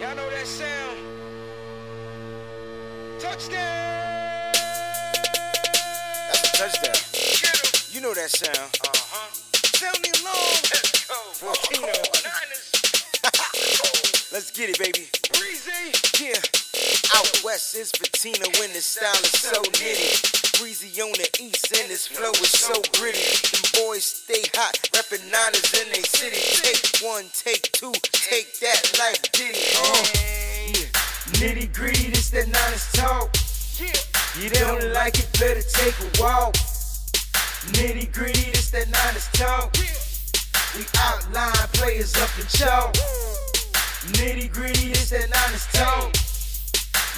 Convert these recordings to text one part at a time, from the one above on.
Y'all know that sound. Touchdown! That's a touchdown. You know that sound. Uh-huh. Sound me long. Let's go. 14 Niners. Let's get it, baby. Breezy. Yeah. Out west is patina when the style is so nitty. Breezy on the east and his flow is so gritty. Them boys stay hot, reppin' Niners in they city. Take one, take two, take that like Diddy. Yeah. Nitty gritty, this that Niners talk. Yeah. You don't like it, better take a walk. Nitty gritty, this that Niners talk. Yeah. We outline players up in chalk. Nitty gritty, this that Niners talk.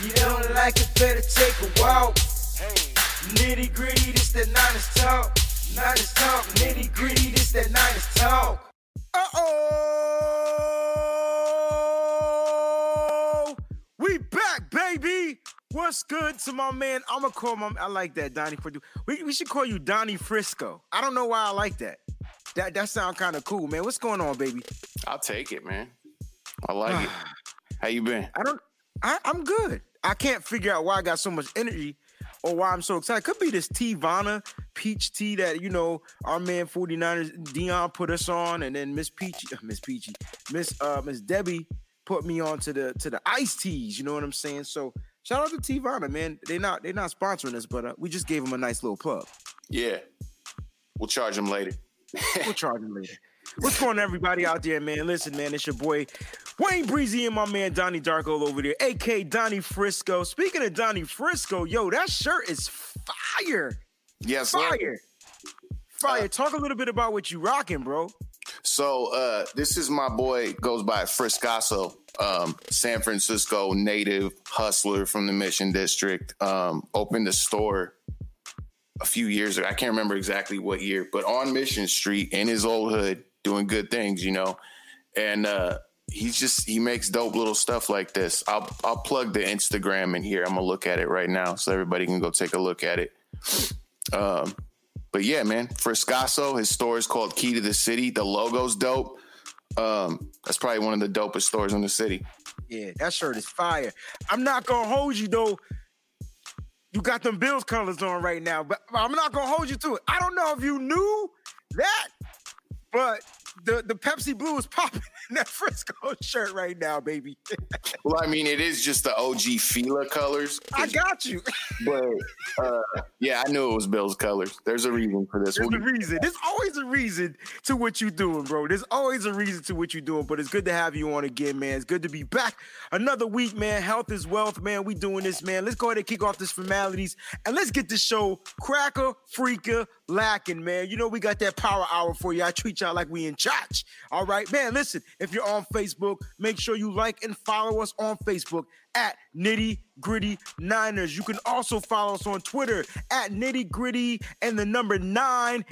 You don't like it, better take a walk. Hey. Nitty gritty, this that Niners talk. Niners talk, nitty gritty, this that Niners talk. Uh-oh! We back, baby! What's good to my man? I'ma call my, I like that, Donnie. We should call you Donnie Frisco. I don't know why I like that. That sounds kind of cool, man. What's going on, baby? I'll take it, man. I like it. How you been? I'm good. I can't figure out why I got so much energy. Or why I'm so excited. Could be this Teavana peach tea that, you know, our man 49ers Dion put us on, and then Miss Debbie put me on to the iced teas, you know what I'm saying? So shout out to Teavana, man. They're not sponsoring us, but we just gave them a nice little plug. Yeah. We'll charge them later. What's going on, everybody out there, man? Listen, man, it's your boy Wayne Breezy and my man Donnie Darko over there, a.k.a. Donnie Frisco. Speaking of Donnie Frisco, yo, that shirt is fire. Yes, fire. Sir. Fire. Talk a little bit about what you rocking, bro. So this is my boy, goes by Friscaso, San Francisco native, hustler from the Mission District. Opened the store a few years ago. I can't remember exactly what year, but on Mission Street in his old hood, doing good things, you know. And he makes dope little stuff like this. I'll plug the Instagram in here. I'm gonna look at it right now so everybody can go take a look at it. But yeah, man, Friscaso, his store is called Key to the City. The logo's dope. That's probably one of the dopest stores in the city. Yeah, that shirt is fire. I'm not gonna hold you though. You got them Bills colors on right now, but I'm not gonna hold you to it. I don't know if you knew that, but the Pepsi Blue is popping in that Frisco shirt right now, baby. Well, I mean, it is just the OG Fila colors. I got you. But, yeah, I knew it was Bill's colors. There's a reason for this. There's always a reason to what you're doing, bro. There's always a reason to what you're doing, but it's good to have you on again, man. It's good to be back another week, man. Health is wealth, man. We doing this, man. Let's go ahead and kick off these formalities, and let's get this show cracker, freaker, lacking, man. You know we got that power hour for you. I treat y'all like we in charge. All right, man, listen, if you're on Facebook, make sure you like and follow us on Facebook at Nitty Gritty Niners. You can also follow us on Twitter at Nitty Gritty and the number 9ERS.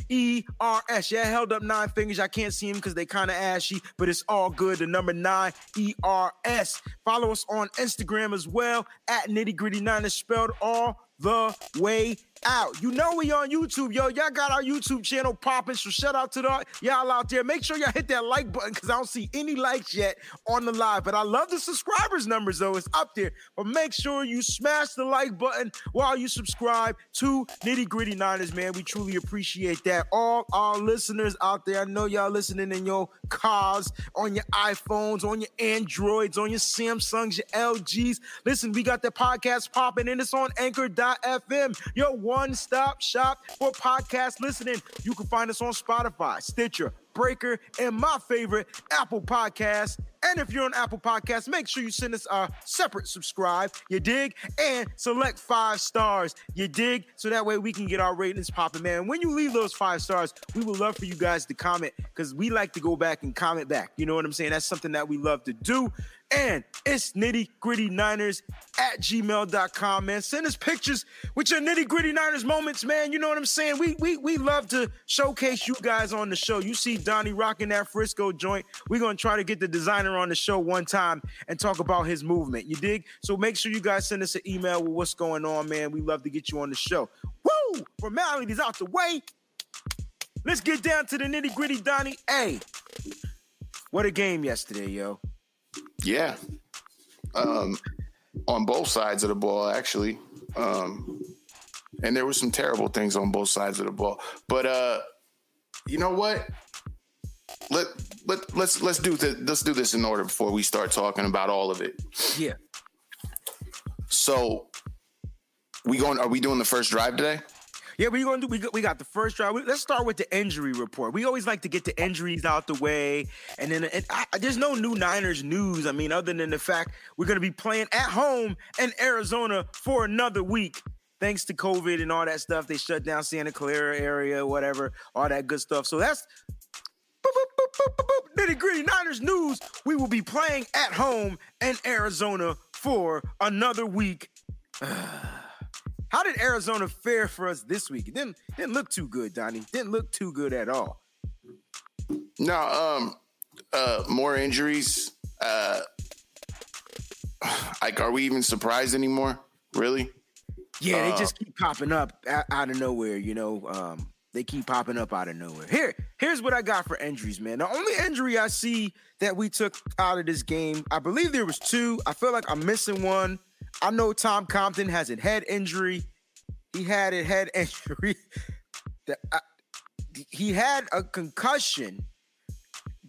Yeah, I held up 9 fingers. I can't see them because they kind of ashy, but it's all good. The number 9ERS. Follow us on Instagram as well at Nitty Gritty Niners, spelled all the way out. You know we on YouTube, yo. Y'all got our YouTube channel popping, so shout out to y'all out there. Make sure y'all hit that like button because I don't see any likes yet on the live, but I love the subscribers numbers, though. It's up there, but make sure you smash the like button while you subscribe to Nitty Gritty Niners, man. We truly appreciate that. All our listeners out there, I know y'all listening in your cars, on your iPhones, on your Androids, on your Samsungs, your LGs. Listen, we got the podcast popping, and it's on anchor.fm. Yo, one-stop shop for podcast listening. You can find us on Spotify, Stitcher, Breaker, and my favorite, Apple Podcasts. And if you're on Apple Podcasts, make sure you send us a separate subscribe, you dig, and select 5 stars, you dig, so that way we can get our ratings popping, man. When you leave those 5 stars, we would love for you guys to comment because we like to go back and comment back. You know what I'm saying? That's something that we love to do. And it's nittygrittyniners@gmail.com, man. Send us pictures with your nitty-gritty Niners moments, man. You know what I'm saying? We love to showcase you guys on the show. You see Donnie rocking that Frisco joint. We're going to try to get the designer on the show one time and talk about his movement. You dig? So make sure you guys send us an email with what's going on, man. We love to get you on the show. Woo! Formalities out the way. Let's get down to the nitty-gritty, Donnie. Hey, what a game yesterday, yo. Yeah, on both sides of the ball, actually. And there were some terrible things on both sides of the ball. But you know what? Let's do this in order before we start talking about all of it. Yeah. So are we doing the first drive today? Yeah, we got the first drive. Let's start with the injury report. We always like to get the injuries out the way. And then there's no new Niners news, I mean, other than the fact we're going to be playing at home in Arizona for another week. Thanks to COVID and all that stuff, they shut down Santa Clara area, whatever, all that good stuff. So that's Nitty Gritty Niners news. We will be playing at home in Arizona for another week. How did Arizona fare for us this week? It didn't look too good, Donnie. Didn't look too good at all. No, more injuries. Like, are we even surprised anymore? Really? Yeah, they just keep popping up out of nowhere, you know. They keep popping up out of nowhere. Here's what I got for injuries, man. The only injury I see that we took out of this game, I believe there was two. I feel like I'm missing one. I know Tom Compton has a head injury. He had a head injury. He had a concussion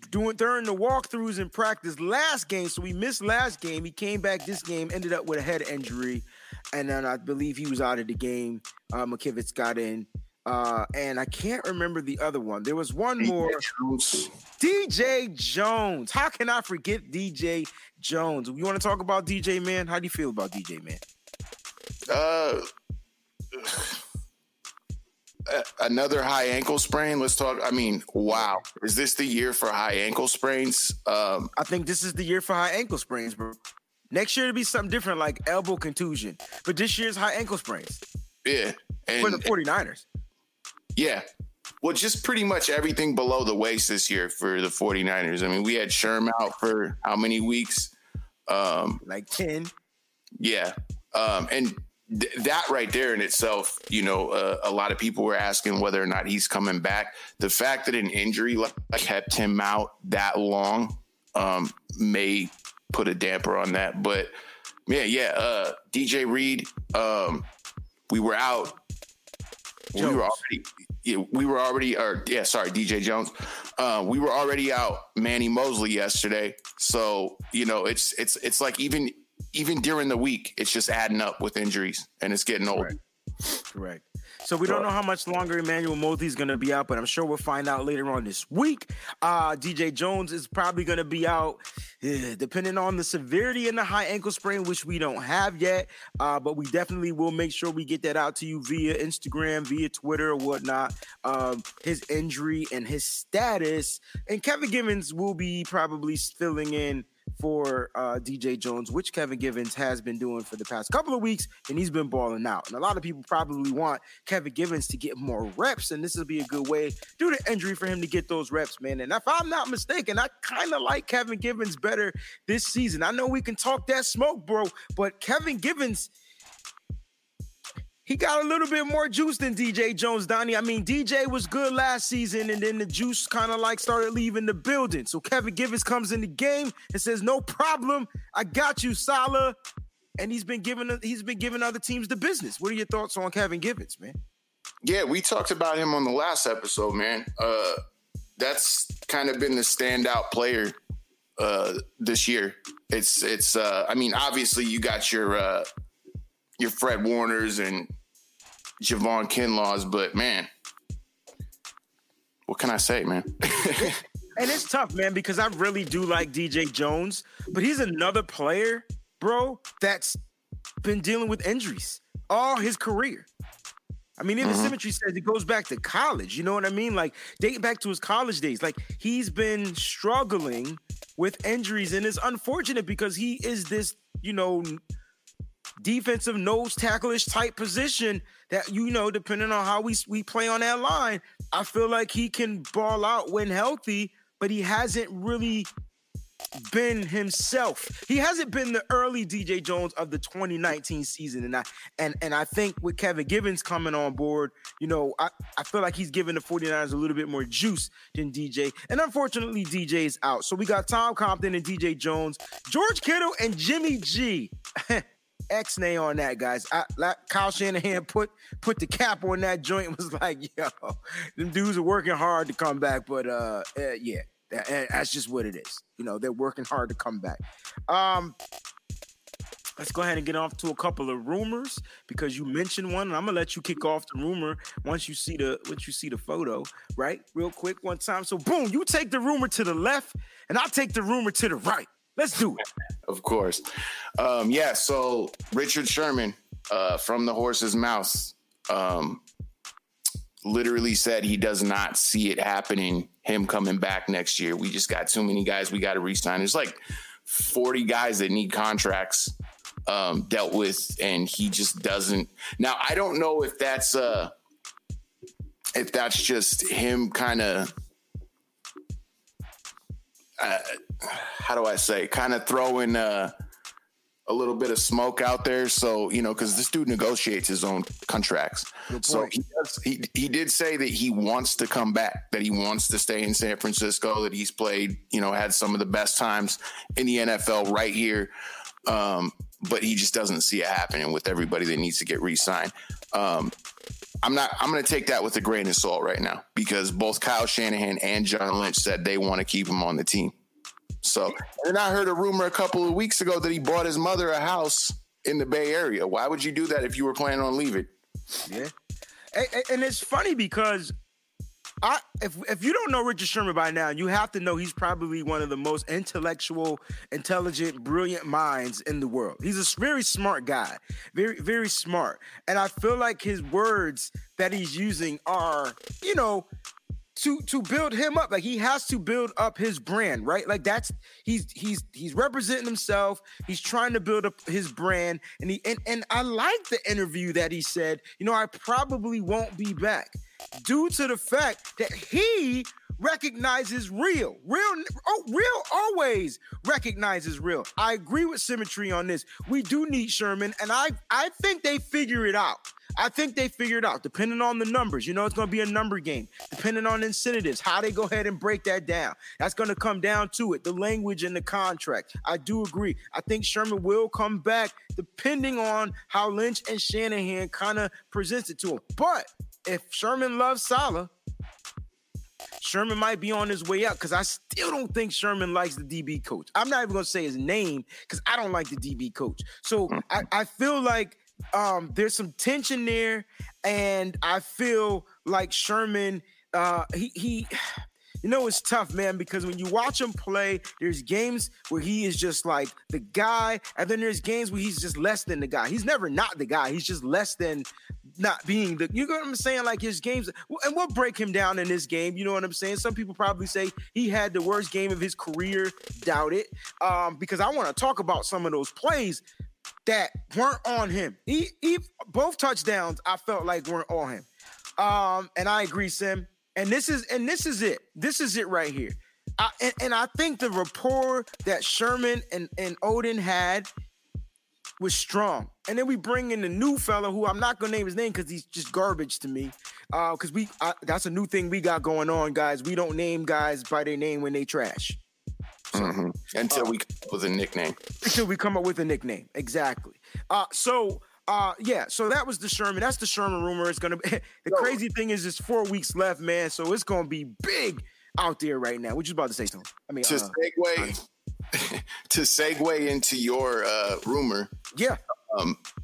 during the walkthroughs in practice last game, so we missed last game. He came back this game, ended up with a head injury, and then I believe he was out of the game. McKivitz got in. And I can't remember the other one. There was one more. DJ Jones. How can I forget DJ Jones? You want to talk about DJ, man? How do you feel about DJ, man? Another high ankle sprain. Let's talk. I mean, wow. Is this the year for high ankle sprains? I think this is the year for high ankle sprains, bro. Next year it'll be something different, like elbow contusion. But this year's high ankle sprains. Yeah. And, for the 49ers. Yeah. Well, just pretty much everything below the waist this year for the 49ers. I mean, we had Sherm out for how many weeks? Like 10. Yeah. And that right there in itself, you know, a lot of people were asking whether or not he's coming back. The fact that an injury kept him out that long may put a damper on that. But, man, yeah, DJ Reed, we were out. Jones. DJ Jones. We were already out Manny Moseley yesterday. So, you know, it's like even during the week, it's just adding up with injuries and it's getting old. Correct. So we don't know how much longer Emmanuel Moseley is going to be out, but I'm sure we'll find out later on this week. DJ Jones is probably going to be out, depending on the severity and the high ankle sprain, which we don't have yet. But we definitely will make sure we get that out to you via Instagram, via Twitter, or whatnot. His injury and his status. And Kevin Givens will be probably filling in for DJ Jones, which Kevin Givens has been doing for the past couple of weeks, and he's been balling out. And a lot of people probably want Kevin Givens to get more reps, and this will be a good way due to injury for him to get those reps, man. And if I'm not mistaken, I kind of like Kevin Givens better this season. I know we can talk that smoke, bro, but Kevin Givens, he got a little bit more juice than DJ Jones, Donnie. I mean, DJ was good last season, and then the juice kind of like started leaving the building. So Kevin Givens comes in the game and says, "No problem, I got you, Saleh." And he's been giving other teams the business. What are your thoughts on Kevin Givens, man? Yeah, we talked about him on the last episode, man. That's kind of been the standout player this year. It's I mean, obviously you got your Fred Warners and Javon Kinlaw's, but man, what can I say, man? And it's tough, man, because I really do like DJ Jones, but he's another player, bro, that's been dealing with injuries all his career. I mean, even Symmetry says it goes back to college. You know what I mean? Like, dating back to his college days. Like, he's been struggling with injuries, and it's unfortunate because he is this, you know, defensive nose tackle-ish type position that, you know, depending on how we play on that line, I feel like he can ball out when healthy, but he hasn't really been himself. He hasn't been the early DJ Jones of the 2019 season. And I think with Kevin Givens coming on board, you know, I feel like he's giving the 49ers a little bit more juice than DJ. And unfortunately, DJ's out. So we got Tom Compton and DJ Jones, George Kittle and Jimmy G. X-nay on that, guys. Kyle Shanahan put the cap on that joint and was like, yo, them dudes are working hard to come back, but yeah, that's just what it is. You know, they're working hard to come back. Let's go ahead and get off to a couple of rumors because you mentioned one, and I'm gonna let you kick off the rumor once you see the photo, right? Real quick, one time. So boom, you take the rumor to the left, and I take the rumor to the right. Let's do it. Of course. Yeah, so Richard Sherman from The Horse's Mouth literally said he does not see it happening, him coming back next year. We just got too many guys we got to re-sign. There's like 40 guys that need contracts dealt with, and he just doesn't. Now, I don't know if that's just him kind of how do I say, kind of throwing a little bit of smoke out there. So, you know, because this dude negotiates his own contracts. So he did say that he wants to come back, that he wants to stay in San Francisco, that he's played, you know, had some of the best times in the NFL right here. But he just doesn't see it happening with everybody that needs to get re-signed. I'm going to take that with a grain of salt right now because both Kyle Shanahan and John Lynch said they want to keep him on the team. So, and I heard a rumor a couple of weeks ago that he bought his mother a house in the Bay Area. Why would you do that if you were planning on leaving? Yeah. And it's funny because if you don't know Richard Sherman by now, you have to know he's probably one of the most intellectual, intelligent, brilliant minds in the world. He's a very smart guy, very, very smart. And I feel like his words that he's using are, you know, to build him up. Like he has to build up his brand, right? Like that's he's representing himself. He's trying to build up his brand. And he and I like the interview that he said, you know, I probably won't be back due to the fact that he recognizes real always recognizes real. I agree with Symmetry on this. We do need Sherman, and I think they figure it out. I think they figured out, depending on the numbers. You know, it's going to be a number game, depending on incentives, how they go ahead and break that down. That's going to come down to it, the language and the contract. I do agree. I think Sherman will come back, depending on how Lynch and Shanahan kind of presents it to him. But if Sherman loves Saleh, Sherman might be on his way out because I still don't think Sherman likes the DB coach. I'm not even going to say his name because I don't like the DB coach. So I feel like there's some tension there, and I feel like Sherman, he you know, it's tough, man, because when you watch him play, there's games where he is just like the guy, and then there's games where he's just less than the guy. He's never not the guy. He's just less than not being the, you know what I'm saying? Like his games, and we'll break him down in this game. You know what I'm saying? Some people probably say he had the worst game of his career. Doubt it. Because I want to talk about some of those plays that weren't on him. He both touchdowns I felt like weren't on him. And I agree, Sim. And this is it. This is it right here. And I think the rapport that Sherman and Odin had was strong. And then we bring in the new fella who I'm not going to name his name because he's just garbage to me. Because that's a new thing we got going on, guys. We don't name guys by their name when they trash. Mm-hmm. Until we come up with a nickname. Until we come up with a nickname, exactly. So that was the Sherman. That's the Sherman rumor. It's gonna be crazy thing is, there's 4 weeks left, man. So it's gonna be big out there right now. What you about to say, Tom? I mean, to segue into your rumor. Yeah.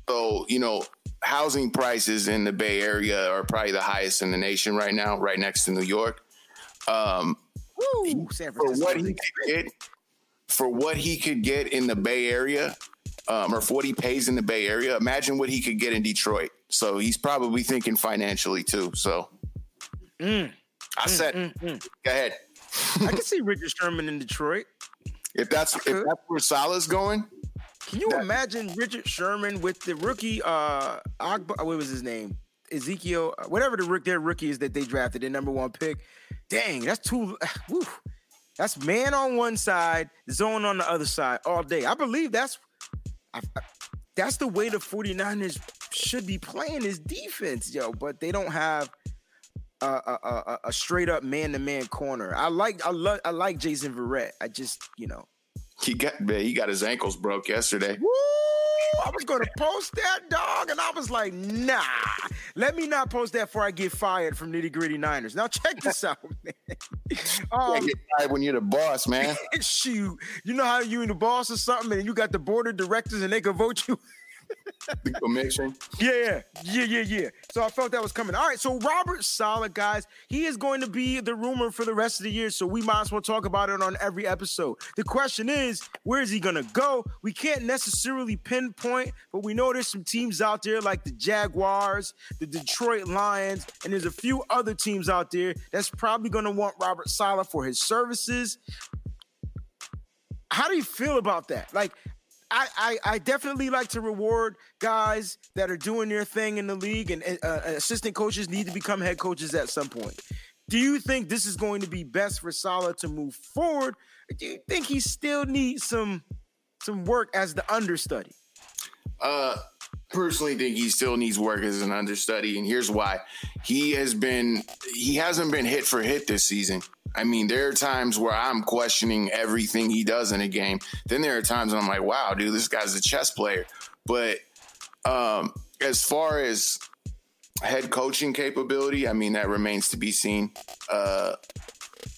So you know, housing prices in the Bay Area are probably the highest in the nation right now, right next to New York. Woo, for what he could get in the Bay Area, or for what he pays in the Bay Area, imagine what he could get in Detroit. So he's probably thinking financially too. So Go ahead. I can see Richard Sherman in Detroit. If that's where Salah's going. Can you imagine Richard Sherman with the rookie, what was his name? Ezekiel, whatever their rookie is that they drafted, their number 1 pick. Dang, that's too. Whew. That's man on one side, zone on the other side all day. I believe that's the way the 49ers should be playing is defense, yo. But they don't have a straight up man-to-man corner. I like Jason Verrett. I just, you know. He got his ankles broke yesterday. Woo! I was going to post that, dog, and I was like, nah. Let me not post that before I get fired from Nitty Gritty Niners. Now, check this out, man. You get fired when you're the boss, man. Shoot. You know how you in the boss or something, and you got the board of directors, and they can vote you? The commission? Yeah. So I felt that was coming. All right, so Robert Saleh, guys, he is going to be the rumor for the rest of the year, so we might as well talk about it on every episode. The question is, where is he going to go? We can't necessarily pinpoint, but we know there's some teams out there like the Jaguars, the Detroit Lions, and there's a few other teams out there that's probably going to want Robert Saleh for his services. How do you feel about that? Like, I definitely like to reward guys that are doing their thing in the league, and assistant coaches need to become head coaches at some point. Do you think this is going to be best for Saleh to move forward? Or do you think he still needs some work as the understudy? Personally think he still needs work as an understudy, and here's why. He hasn't been hit for hit this season. I mean, there are times where I'm questioning everything he does in a game. Then there are times when I'm like, wow, dude, this guy's a chess player. But as far as head coaching capability, I mean, that remains to be seen.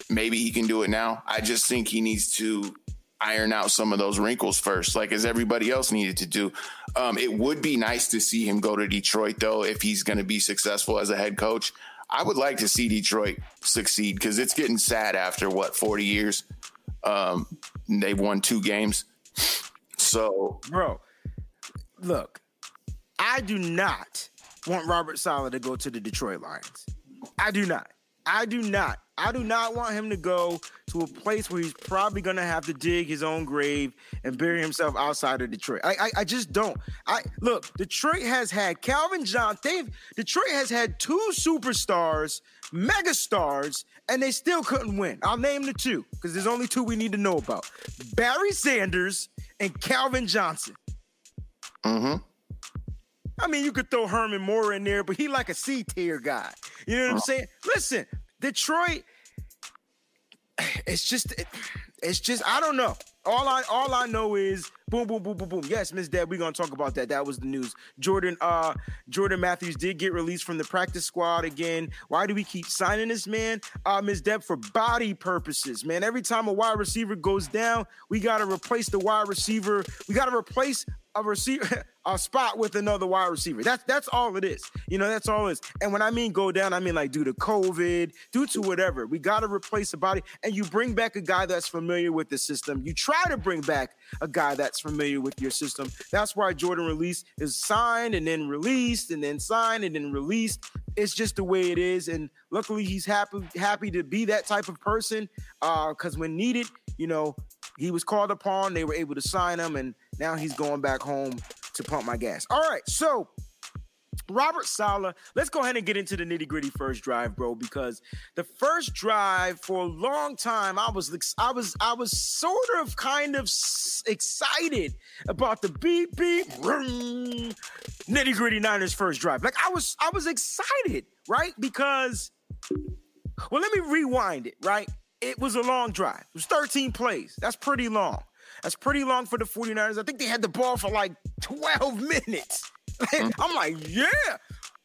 Maybe he can do it now. I just think he needs to iron out some of those wrinkles first, like as everybody else needed to do. It would be nice to see him go to Detroit, though, if he's going to be successful as a head coach. I would like to see Detroit succeed because it's getting sad after, 40 years? They've won 2 games. So, bro, look, I do not want Robert Saleh to go to the Detroit Lions. I do not want him to go to a place where he's probably going to have to dig his own grave and bury himself outside of Detroit. I just don't. Look, Detroit has had Calvin Johnson. Detroit has had 2 superstars, megastars, and they still couldn't win. I'll name the 2 because there's only 2 we need to know about. Barry Sanders and Calvin Johnson. Mm-hmm. I mean, you could throw Herman Moore in there, but he like a C-tier guy. You know what I'm saying? Listen, Detroit, it's just I don't know. All I know is boom, boom, boom, boom, boom. Yes, Miss Deb, we're gonna talk about that. That was the news. Jordan Matthews did get released from the practice squad again. Why do we keep signing this man? Miss Deb, for body purposes, man. Every time a wide receiver goes down, we gotta replace the wide receiver. We gotta replace a receiver, a spot with another wide receiver. That's all it is. You know, that's all it is. And when I mean go down, I mean like due to COVID, due to whatever. We got to replace a body, and you bring back a guy that's familiar with the system. You try to bring back a guy that's familiar with your system. That's why Jordan release is signed and then released and then signed and then released. It's just the way it is, and luckily he's happy to be that type of person because when needed, you know, he was called upon, they were able to sign him, and now he's going back home to pump my gas. All right, so Robert Saleh, let's go ahead and get into the nitty-gritty first drive, bro, because the first drive for a long time, I was sort of kind of excited about the beep, beep, vroom, Nitty-Gritty Niners first drive. Like, I was excited, right? Because, well, let me rewind it, right? It was a long drive. It was 13 plays. That's pretty long. That's pretty long for the 49ers. I think they had the ball for like 12 minutes. I'm like, yeah,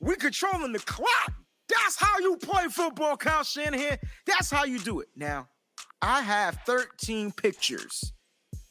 we controlling the clock. That's how you play football, Kyle Shanahan. That's how you do it. Now, I have 13 pictures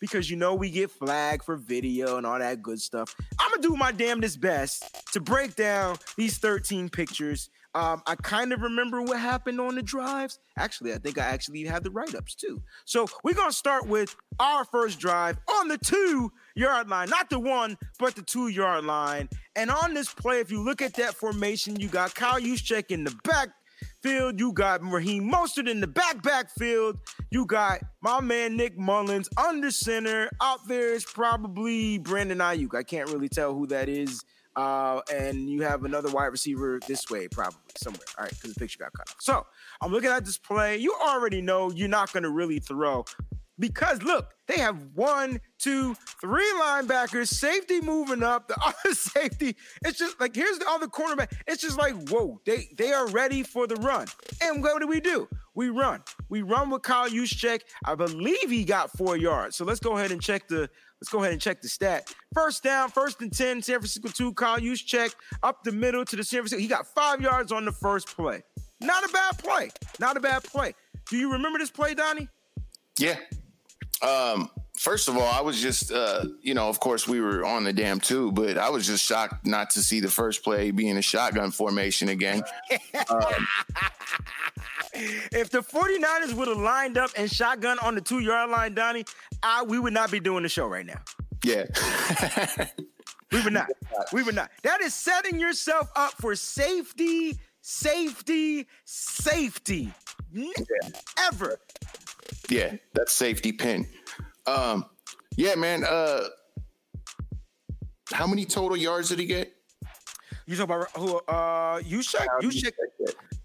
because, you know, we get flagged for video and all that good stuff. I'm going to do my damnedest best to break down these 13 pictures. I kind of remember what happened on the drives. Actually, I think I actually had the write-ups too. So we're going to start with our first drive on the 2-yard line. Not the 1, but the 2-yard line. And on this play, if you look at that formation, you got Kyle Juszczyk in the backfield. You got Raheem Mostert in the backfield. You got my man Nick Mullins under center. Out there is probably Brandon Ayuk. I can't really tell who that is. And you have another wide receiver this way, probably somewhere. All right, because the picture got cut off. So I'm looking at this play. You already know you're not going to really throw because, look, they have 1, 2, 3 linebackers, safety moving up, the other safety. It's just like, here's the other cornerback. It's just like, whoa, they are ready for the run. And what do? We run. We run with Kyle Juszczyk. I believe he got 4 yards. So let's go ahead and check the stat. First down, 1st and 10, San Francisco 2, Kyle Juszczyk up the middle to the San Francisco. He got 5 yards on the first play. Not a bad play. Not a bad play. Do you remember this play, Donnie? Yeah. First of all, I was just, of course we were on the damn too, but I was just shocked not to see the first play being a shotgun formation again. If the 49ers would have lined up and shotgun on the 2-yard line, Donnie, we would not be doing the show right now. Yeah. We would not. That is setting yourself up for safety. Never. Yeah, that's safety pin. Yeah, man. How many total yards did he get? You talking about who? Juszczyk.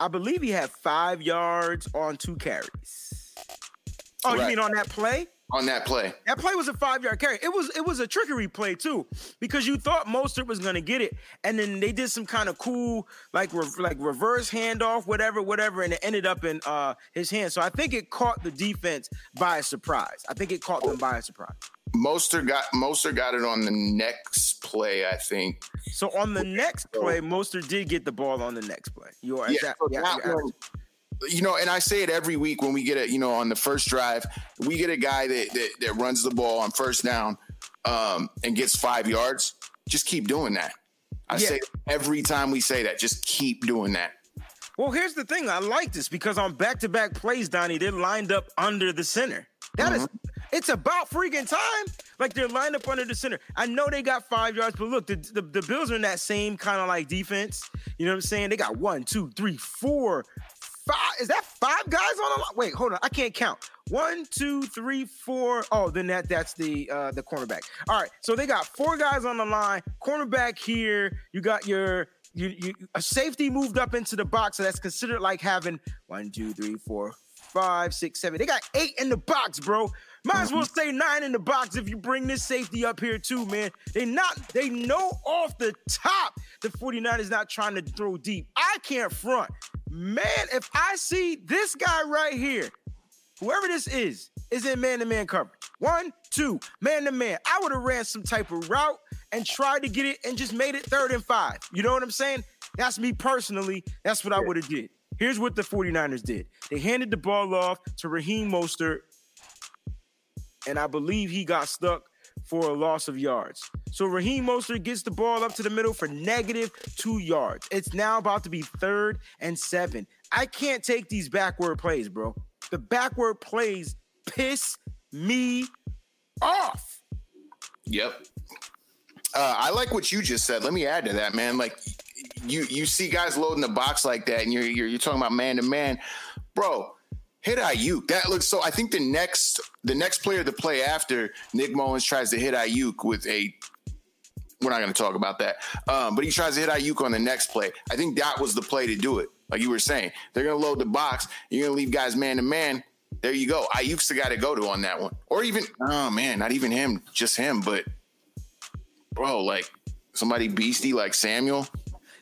I believe he had 5 yards on 2 carries. Oh, right. You mean on that play? On that play. That play was a 5-yard carry. It was a trickery play too, because you thought Mostert was gonna get it, and then they did some kind of cool like reverse handoff, whatever, and it ended up in his hand. So I think it caught the defense by surprise. I think it caught them by surprise. Mostert got it on the next play, I think. So on the next play, Mostert did get the ball on the next play. And I say it every week when we get it, on the first drive, we get a guy that runs the ball on first down and gets 5 yards. Just keep doing that. I say every time we say that, just keep doing that. Well, here's the thing. I like this because on back-to-back plays, Donnie, they're lined up under the center. That is, it's about freaking time. Like, they're lined up under the center. I know they got 5 yards, but look, the Bills are in that same kind of like defense. You know what I'm saying? They got 1, 2, 3, 4, 5. Is that 5 guys on the line? Wait, hold on. I can't count. 1, 2, 3, 4. Oh, then that's the cornerback. All right. So they got 4 guys on the line. Cornerback here. You got your. A safety moved up into the box, so that's considered like having 1, 2, 3, 4, 5, 6, 7. They got 8 in the box, bro. Might as well say 9 in the box if you bring this safety up here too, man. They know off the top the 49ers not trying to throw deep. I can't front. Man, if I see this guy right here, whoever this is in man-to-man coverage. 1, 2, man-to-man. I would have ran some type of route and tried to get it and just made it 3rd and 5. You know what I'm saying? That's me personally. That's what I would have did. Here's what the 49ers did. They handed the ball off to Raheem Mostert, and I believe he got stuck for a loss of yards. So Raheem Mostert gets the ball up to the middle for negative 2 yards. It's now about to be 3rd and 7. I can't take these backward plays, bro. The backward plays piss me off. Yep. I like what you just said. Let me add to that, man. Like, you see guys loading the box like that, and you're talking about man to man, bro. Hit Ayuk. That looks so. I think the next player to play after Nick Mullins tries to hit Ayuk with a. We're not going to talk about that. But he tries to hit Ayuk on the next play. I think that was the play to do it. Like you were saying, they're going to load the box. You're going to leave guys man to man. There you go. Ayuk's the guy to go to on that one. Or even, oh man, not even him, just him. But bro, like somebody beastie like Samuel.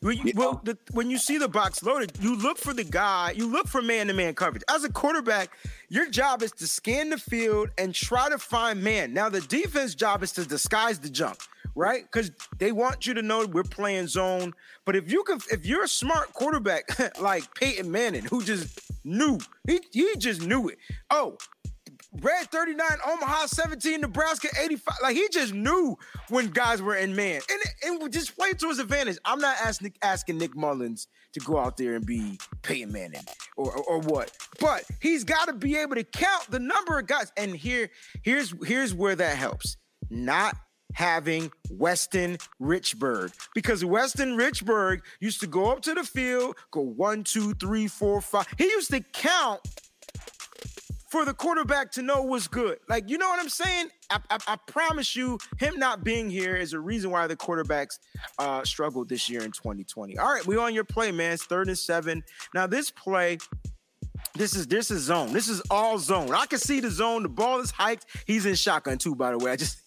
When you see the box loaded, you look for the guy, you look for man-to-man coverage. As a quarterback, your job is to scan the field and try to find man. Now, the defense job is to disguise the jump, right? Because they want you to know we're playing zone. But if you're a smart quarterback like Peyton Manning, who just knew, he just knew it. Oh, Red 39, Omaha 17, Nebraska 85. Like, he just knew when guys were in man. And just played to his advantage. I'm not asking Nick Mullins to go out there and be Peyton Manning or what. But he's got to be able to count the number of guys. And here's where that helps. Not having Weston Richburg, because Weston Richburg used to go up to the field, go 1, 2, 3, 4, 5. He used to count for the quarterback to know what's good. Like, you know what I'm saying? I promise you, him not being here is a reason why the quarterbacks struggled this year in 2020. All right, we on your play, man. It's 3rd and 7. Now, this play... This is zone. This is all zone. I can see the zone. The ball is hiked. He's in shotgun too, by the way. I just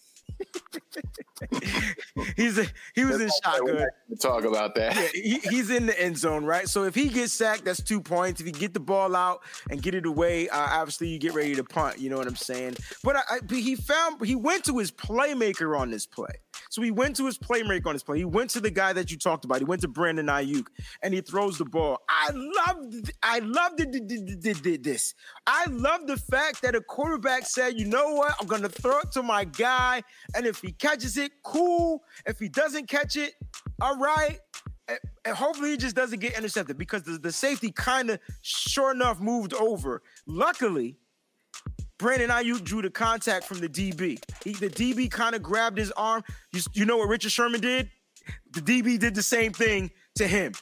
he was in shotgun. Talk about that. Yeah, he's in the end zone, right? So if he gets sacked, that's 2 points. If you get the ball out and get it away, obviously you get ready to punt. You know what I'm saying? But he went to his playmaker on this play. So he went to his playmaker on his play. He went to the guy that you talked about. He went to Brandon Ayuk, and he throws the ball. I loved this. I love the fact that a quarterback said, you know what? I'm going to throw it to my guy, and if he catches it, cool. If he doesn't catch it, all right. And hopefully he just doesn't get intercepted, because the safety kind of, sure enough, moved over. Luckily, Brandon Ayuk drew the contact from the DB. The DB kind of grabbed his arm. You know what Richard Sherman did? The DB did the same thing to him.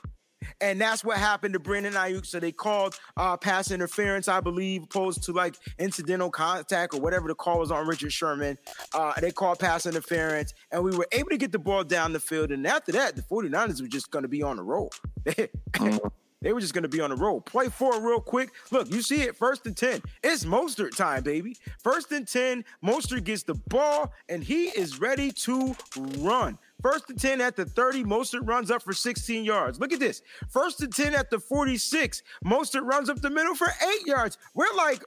And that's what happened to Brandon Ayuk. So they called pass interference, I believe, opposed to like incidental contact or whatever the call was on Richard Sherman. They called pass interference, and we were able to get the ball down the field. And after that, the 49ers were just going to be on the roll. They were just going to be on the roll. Play 4 real quick. Look, you see it, 1st and 10. It's Mostert time, baby. 1st and 10, Mostert gets the ball, and he is ready to run. 1st and 10 at the 30, Mostert runs up for 16 yards. Look at this. 1st and 10 at the 46, Mostert runs up the middle for 8 yards. We're like,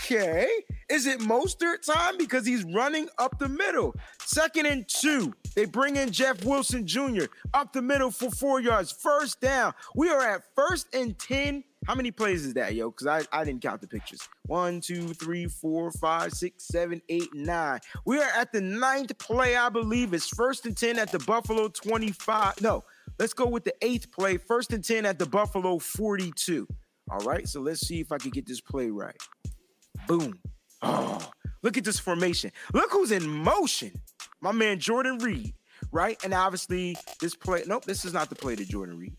okay, is it Mostert time? Because he's running up the middle. 2nd and 2, they bring in Jeff Wilson Jr. up the middle for 4 yards. First down. We are at 1st and 10. How many plays is that, yo? Because I didn't count the pictures. 1, 2, 3, 4, 5, 6, 7, 8, 9. We are at the 9th play, I believe. It's 1st and 10 at the Buffalo 25. No, let's go with the 8th play. 1st and 10 at the Buffalo 42. All right, so let's see if I can get this play right. Boom. Oh, look at this formation. Look who's in motion. My man Jordan Reed, right? And obviously this play. Nope, this is not the play to Jordan Reed.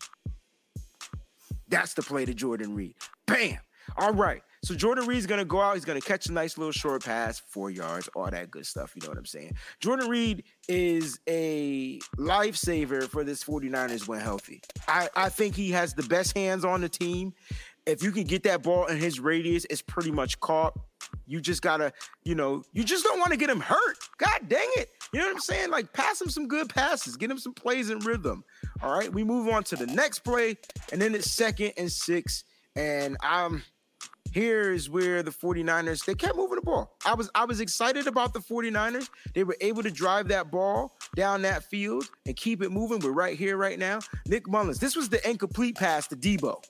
That's the play to Jordan Reed. Bam. All right. So Jordan Reed's going to go out. He's going to catch a nice little short pass, 4 yards, all that good stuff. You know what I'm saying? Jordan Reed is a lifesaver for this 49ers when healthy. I think he has the best hands on the team. If you can get that ball in his radius, it's pretty much caught. You just got to, you just don't want to get him hurt. God dang it. You know what I'm saying? Like, pass him some good passes. Get him some plays in rhythm. All right, we move on to the next play, and then it's 2nd and 6. And here's where the 49ers, they kept moving the ball. I was excited about the 49ers. They were able to drive that ball down that field and keep it moving. But right here, right now, Nick Mullins. This was the incomplete pass to Debo.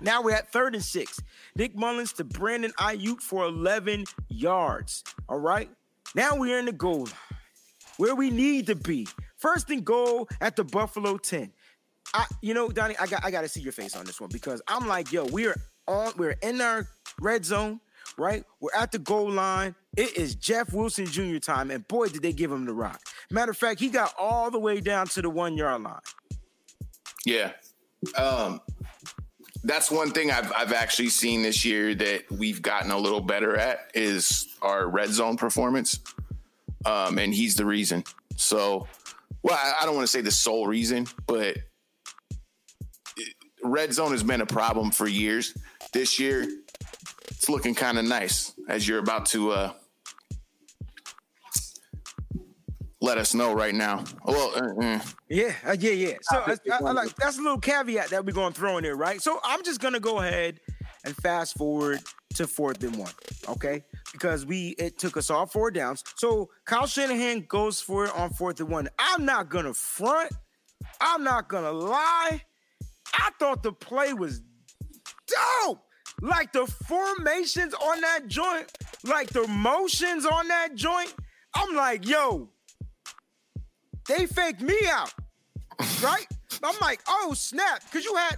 Now we're at 3rd and 6. Nick Mullins to Brandon Ayuk for 11 yards. All right, now we're in the goal line, where we need to be. 1st and goal at the Buffalo 10. Donnie, I got to see your face on this one, because I'm like, yo, we're in our red zone, right? We're at the goal line. It is Jeff Wilson Jr. time, and boy, did they give him the rock. Matter of fact, he got all the way down to the 1-yard line. Yeah. That's one thing I've actually seen this year that we've gotten a little better at is our red zone performance. And he's the reason. So, well, I don't want to say the sole reason, but red zone has been a problem for years. This year, it's looking kind of nice, as you're about to let us know right now. Well, yeah. So I that's a little caveat that we're going to throw in there, right? So I'm just going to go ahead and fast forward to 4th and 1, okay? Because it took us all 4 downs. So Kyle Shanahan goes for it on 4th and 1. I'm not going to front. I'm not going to lie. I thought the play was dope. Like, the formations on that joint, like the motions on that joint. I'm like, yo, they faked me out, right? I'm like, oh, snap. Because you had,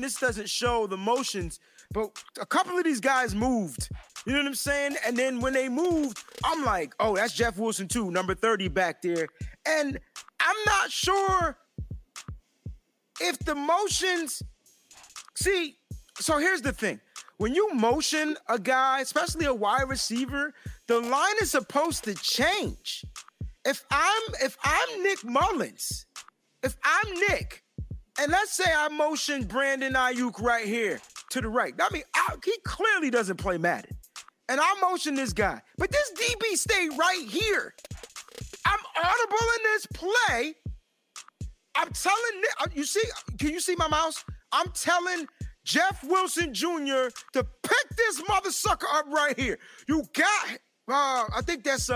this doesn't show the motions, but a couple of these guys moved. You know what I'm saying? And then when they moved, I'm like, oh, that's Jeff Wilson too, number 30 back there. And I'm not sure if the motions... See, so here's the thing. when you motion a guy, especially a wide receiver, the line is supposed to change. If I'm Nick Mullins, if I'm Nick, and let's say I motion Brandon Ayuk right here to the right. I mean, he clearly doesn't play Madden. And I motion this guy. But this DB stayed right here. I'm audible in this play. I'm telling Nick, you see, can you see my mouse? I'm telling Jeff Wilson Jr. to pick this mother sucker up right here. You got it. I think that's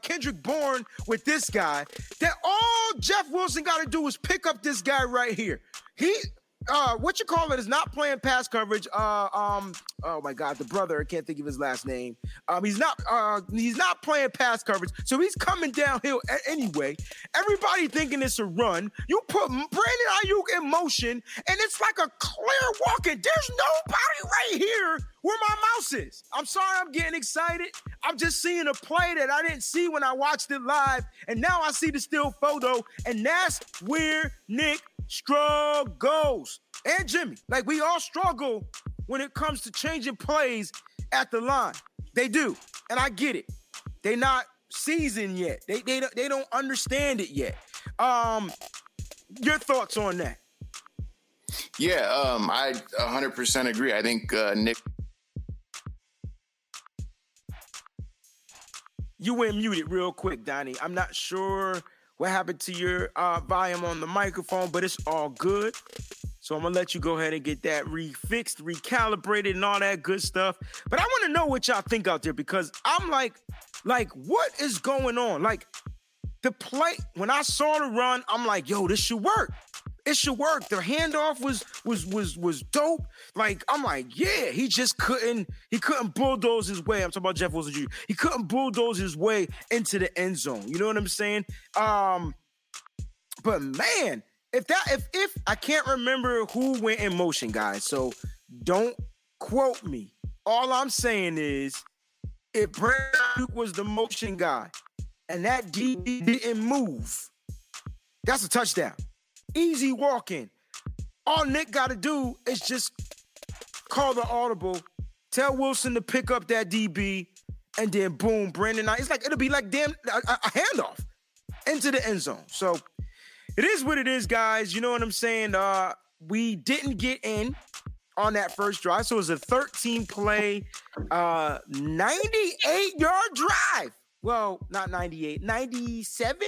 Kendrick Bourne with this guy. That all Jeff Wilson got to do is pick up this guy right here. He, is not playing pass coverage. Oh my God, the brother, I can't think of his last name. He's not playing pass coverage, so he's coming downhill anyway. Everybody thinking it's a run. You put Brandon Ayuk in motion, and it's like a clear walking. There's nobody right here where my mouse is. I'm sorry I'm getting excited. I'm just seeing a play that I didn't see when I watched it live, and now I see the still photo, and that's where Nick struggles. And Jimmy. Like, we all struggle when it comes to changing plays at the line. They do. And I get it. They're not seasoned yet. They don't understand it yet. Your thoughts on that? Yeah, I 100% agree. I think Nick... You went muted real quick, Donnie. I'm not sure what happened to your volume on the microphone, but it's all good. So I'm going to let you go ahead and get that refixed, recalibrated, and all that good stuff. But I want to know what y'all think out there, because I'm like, what is going on? Like, the play, when I saw the run, I'm like, yo, this should work. It should work. The handoff was dope. Like, I'm like, yeah, he just couldn't bulldoze his way. I'm talking about Jeff Wilson Jr. He couldn't bulldoze his way into the end zone. You know what I'm saying? But man, if I can't remember who went in motion, guys, so don't quote me. All I'm saying is, if Brandon was the motion guy and that DB didn't move, that's a touchdown. Easy walking. All Nick got to do is just call the audible, tell Wilson to pick up that DB, and then boom, Brandon. It's like, it'll be like damn a handoff into the end zone. So it is what it is, guys. You know what I'm saying? We didn't get in on that first drive, so it was a 13-play, 98-yard drive. Well, not 98, 97,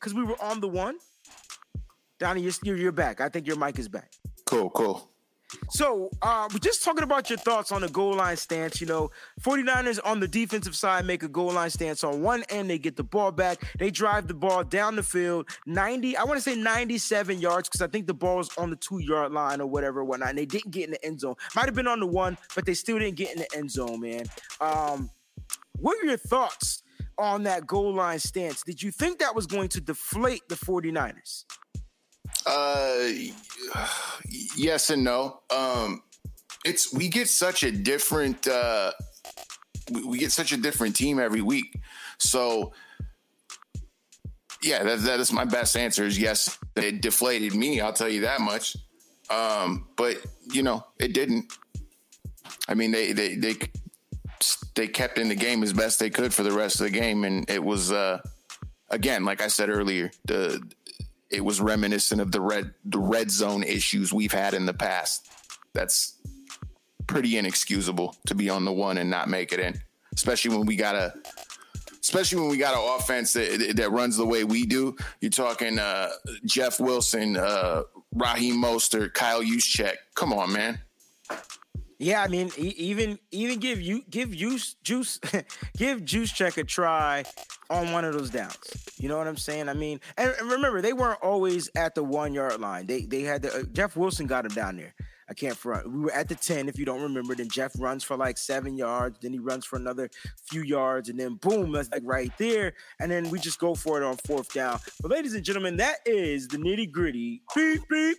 because we were on the one. Donnie, you're back. I think your mic is back. Cool. So, we're just talking about your thoughts on the goal line stance. You know, 49ers on the defensive side make a goal line stance on one end. They get the ball back. They drive the ball down the field. 97 yards, because I think the ball was on the 2-yard line or whatnot. And they didn't get in the end zone. Might have been on the one, but they still didn't get in the end zone, man. What are your thoughts on that goal line stance? Did you think that was going to deflate the 49ers? Yes and no. We get such a different team every week. So yeah, that is my best answer is yes, it deflated me. I'll tell you that much. But you know, it didn't. I mean, they kept in the game as best they could for the rest of the game. And it was, again, like I said earlier, it was reminiscent of the red zone issues we've had in the past. That's pretty inexcusable to be on the one and not make it in, especially when we got an offense that runs the way we do. You're talking Jeff Wilson, Raheem Mostert, Kyle Juszczyk. Come on, man. Yeah, I mean, even give Juszczyk a try on one of those downs. You know what I'm saying? I mean, and remember, they weren't always at the 1-yard line. They had Jeff Wilson got him down there. I can't front. We were at the 10, if you don't remember. Then Jeff runs for like 7 yards. Then he runs for another few yards. And then boom, that's like right there. And then we just go for it on 4th down. But ladies and gentlemen, that is the nitty gritty. Beep, beep.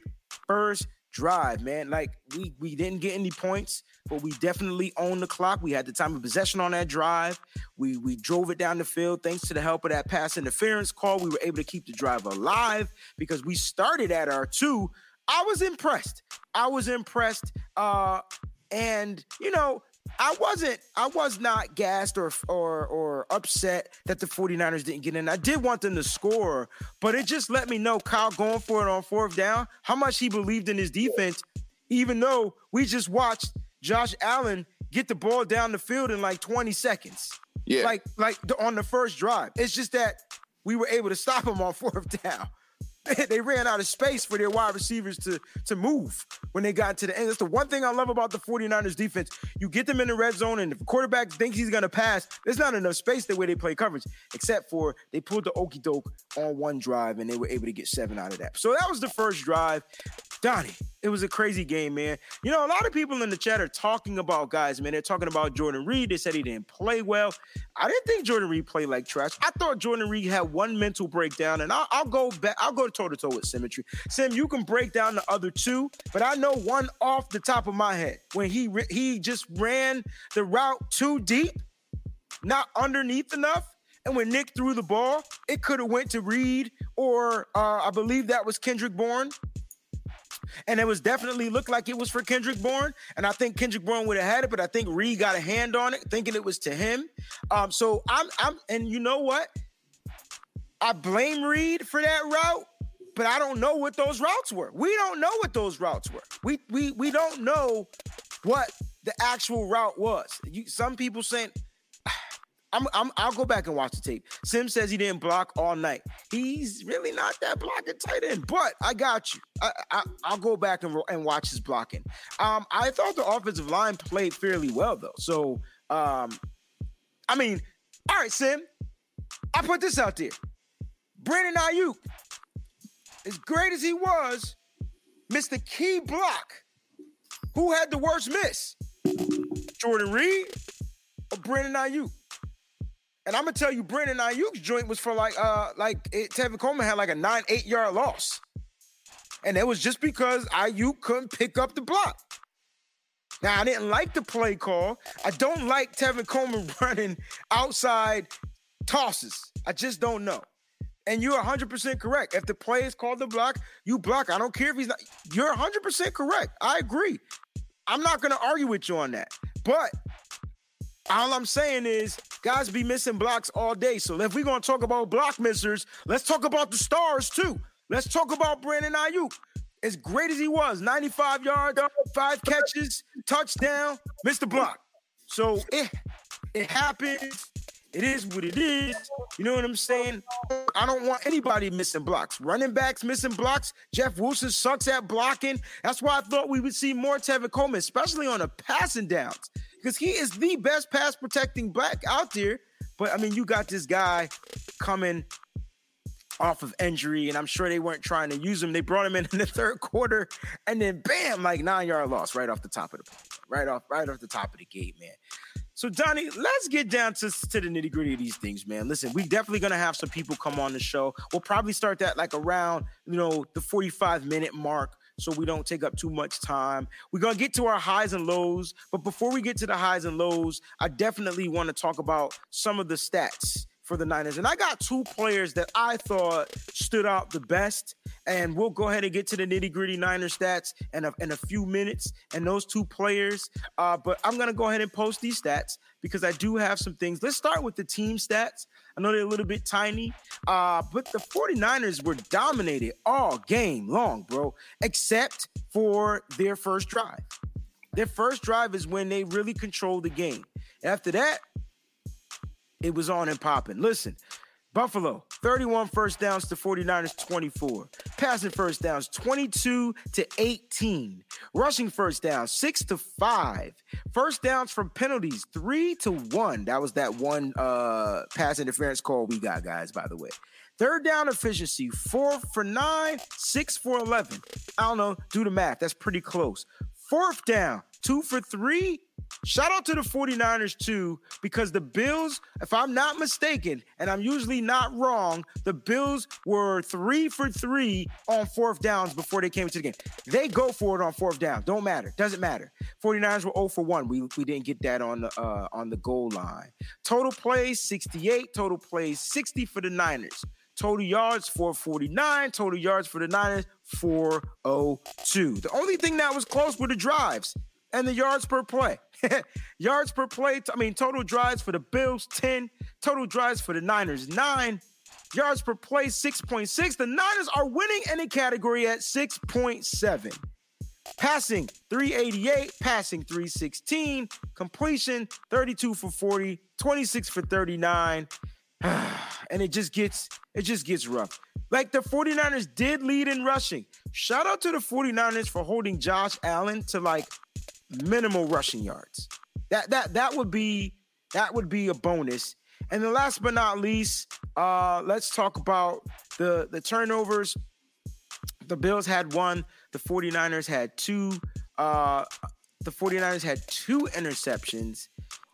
First drive, man. Like, we didn't get any points, but we definitely owned the clock. We had the time of possession on that drive. We drove it down the field thanks to the help of that pass interference call. We were able to keep the drive alive because we started at our 2. I was impressed. And, you know, I was not gassed or upset that the 49ers didn't get in. I did want them to score, but it just let me know Kyle going for it on fourth down, how much he believed in his defense, even though we just watched Josh Allen get the ball down the field in like 20 seconds. Yeah. On the first drive. It's just that we were able to stop him on fourth down. They ran out of space for their wide receivers to move when they got to the end. That's the one thing I love about the 49ers defense. You get them in the red zone, and if the quarterback thinks he's going to pass, there's not enough space the way they play coverage, except for they pulled the okey doke on one drive, and they were able to get 7 out of that. So that was the first drive. Donnie, it was a crazy game, man. You know, a lot of people in the chat are talking about guys, man. They're talking about Jordan Reed. They said he didn't play well. I didn't think Jordan Reed played like trash. I thought Jordan Reed had one mental breakdown, and I'll go back. I'll go toe-to-toe with Symmetry. Sim, you can break down the other two, but I know one off the top of my head. When he just ran the route too deep, not underneath enough, and when Nick threw the ball, it could have went to Reed or I believe that was Kendrick Bourne. And it was definitely looked like it was for Kendrick Bourne. And I think Kendrick Bourne would have had it, but I think Reed got a hand on it, thinking it was to him. So you know what? I blame Reed for that route, but I don't know what those routes were. We don't know what those routes were. We don't know what the actual route was. Some people saying, I'll go back and watch the tape. Sim says he didn't block all night. He's really not that blocking tight end, but I got you. I'll go back and watch his blocking. I thought the offensive line played fairly well, though. So, all right, Sim, I put this out there. Brandon Ayuk, as great as he was, missed the key block. Who had the worst miss? Jordan Reed or Brandon Ayuk? And I'm going to tell you, Brandon Ayuk's joint was for Tevin Coleman had like a 9-8 yard loss. And it was just because Ayuk couldn't pick up the block. Now, I didn't like the play call. I don't like Tevin Coleman running outside tosses. I just don't know. And you're 100% correct. If the play is called the block, you block. I don't care if he's not. You're 100% correct. I agree. I'm not going to argue with you on that. But all I'm saying is guys be missing blocks all day. So if we're going to talk about block missers, let's talk about the stars too. Let's talk about Brandon Ayuk. As great as he was, 95 yards, 5 catches, touchdown, missed the block. So it happens. It is what it is. You know what I'm saying? I don't want anybody missing blocks. Running backs missing blocks. Jeff Wilson sucks at blocking. That's why I thought we would see more Tevin Coleman, especially on the passing downs, because he is the best pass protecting back out there. But, I mean, you got this guy coming off of injury, and I'm sure they weren't trying to use him. They brought him in the third quarter, and then, bam, like 9-yard loss right off the top of the play. Right off the top of the gate, man. So, Donnie, let's get down to the nitty-gritty of these things, man. Listen, we definitely going to have some people come on the show. We'll probably start that like around, the 45-minute mark so we don't take up too much time. We're going to get to our highs and lows. But before we get to the highs and lows, I definitely want to talk about some of the stats for the Niners. And I got two players that I thought stood out the best. And we'll go ahead and get to the nitty-gritty Niner stats in a few minutes and those two players. But I'm going to go ahead and post these stats because I do have some things. Let's start with the team stats. I know they're a little bit tiny, but the 49ers were dominated all game long, bro, except for their first drive. Their first drive is when they really controlled the game. After that, it was on and popping. Listen, Buffalo, 31 first downs to 49ers, 24. Passing first downs, 22 to 18. Rushing first downs, 6 to 5. First downs from penalties, 3 to 1. That was that one pass interference call we got, guys, by the way. Third down efficiency, 4 for 9, 6 for 11. I don't know. Do the math. That's pretty close. Fourth down, 2 for 3. Shout out to the 49ers, too, because the Bills, if I'm not mistaken, and I'm usually not wrong, the Bills were 3 for 3 on fourth downs before they came into the game. They go for it on fourth down. Don't matter. Doesn't matter. 49ers were 0 for 1. We didn't get that on the goal line. Total plays, 68. Total plays, 60 for the Niners. Total yards, 449. Total yards for the Niners, 402. The only thing that was close were the drives. and the yards per play. Yards per play, I mean, total drives for the Bills, 10. Total drives for the Niners, 9. Yards per play, 6.6. The Niners are winning in the category at 6.7. Passing, 388. Passing, 316. Completion, 32 for 40. 26 for 39. And it just gets rough. Like, the 49ers did lead in rushing. Shout out to the 49ers for holding Josh Allen to, like, minimal rushing yards. That would be a bonus. And then last but not least, let's talk about the turnovers. The Bills had 1. The 49ers had 2. The 49ers had 2 interceptions.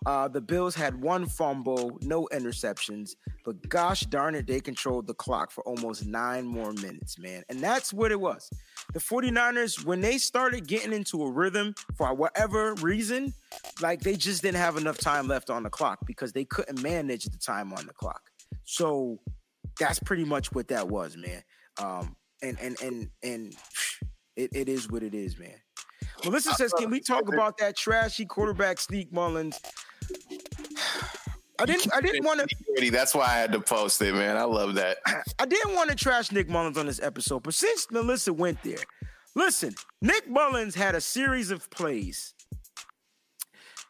The Bills had 1 fumble, no interceptions. But gosh darn it, they controlled the clock for almost 9 more minutes, man. And that's what it was. The 49ers, when they started getting into a rhythm for whatever reason, like, they just didn't have enough time left on the clock because they couldn't manage the time on the clock. So that's pretty much what that was, man. And it is what it is, man. Melissa says, can we talk about that trashy quarterback sneak, Mullins? I didn't want to. That's why I had to post it, man. I love that. I didn't want to trash Nick Mullins on this episode, but since Melissa went there, listen, Nick Mullins had a series of plays.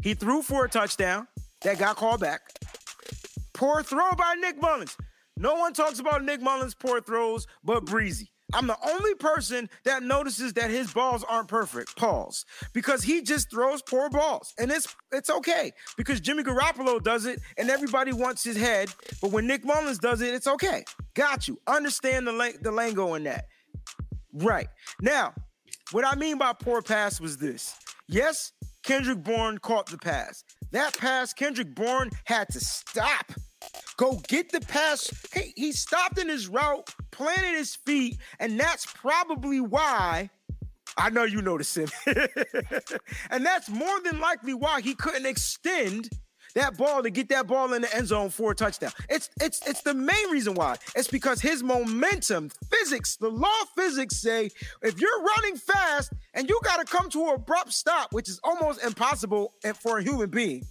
He threw for a touchdown that got called back. Poor throw by Nick Mullins. No one talks about Nick Mullins' poor throws but Breezy. I'm the only person that notices that his balls aren't perfect, pause, because he just throws poor balls. And it's okay, because Jimmy Garoppolo does it and everybody wants his head. But when Nick Mullins does it, it's okay. Got you. Understand the lingo in that. Right. Now, what I mean by poor pass was this. Yes, Kendrick Bourne caught the pass. That pass, Kendrick Bourne had to stop. Go get the pass. Hey, he stopped in his route, planted his feet, and that's probably why, I know you notice him, and that's more than likely why he couldn't extend that ball to get that ball in the end zone for a touchdown. It's the main reason why. It's because his momentum, physics, the law of physics say, if you're running fast and you got to come to an abrupt stop, which is almost impossible for a human being,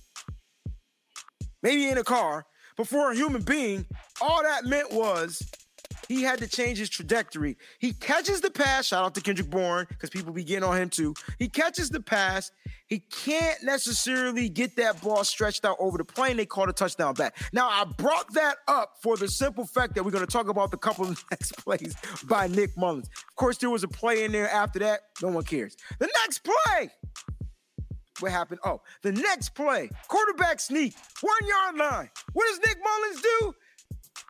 maybe in a car, but for a human being, all that meant was he had to change his trajectory. He catches the pass. Shout out to Kendrick Bourne, because people be getting on him too. He catches the pass. He can't necessarily get that ball stretched out over the plane. They called a touchdown back. Now, I brought that up for the simple fact that we're going to talk about the couple of next plays by Nick Mullins. Of course, there was a play in there after that. No one cares. The next play. What happened? Oh, the next play, quarterback sneak, 1 yard line. What does Nick Mullins do?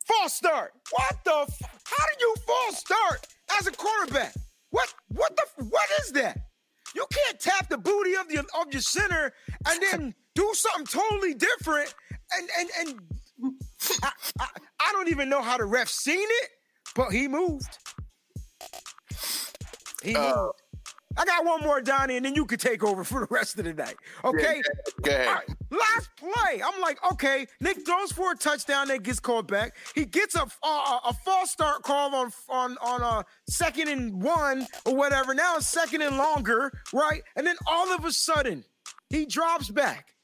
False start. What the? How do you false start as a quarterback? What is that? You can't tap the booty of your center and then do something totally different. And I don't even know how the ref seen it, but he moved. I got one more, Donnie, and then you can take over for the rest of the night. Okay? Yeah. All right, last play. I'm like, okay, Nick goes for a touchdown that gets called back. He gets a false start call on a 2nd and 1 or whatever. Now it's 2nd and longer, right? And then all of a sudden, he drops back.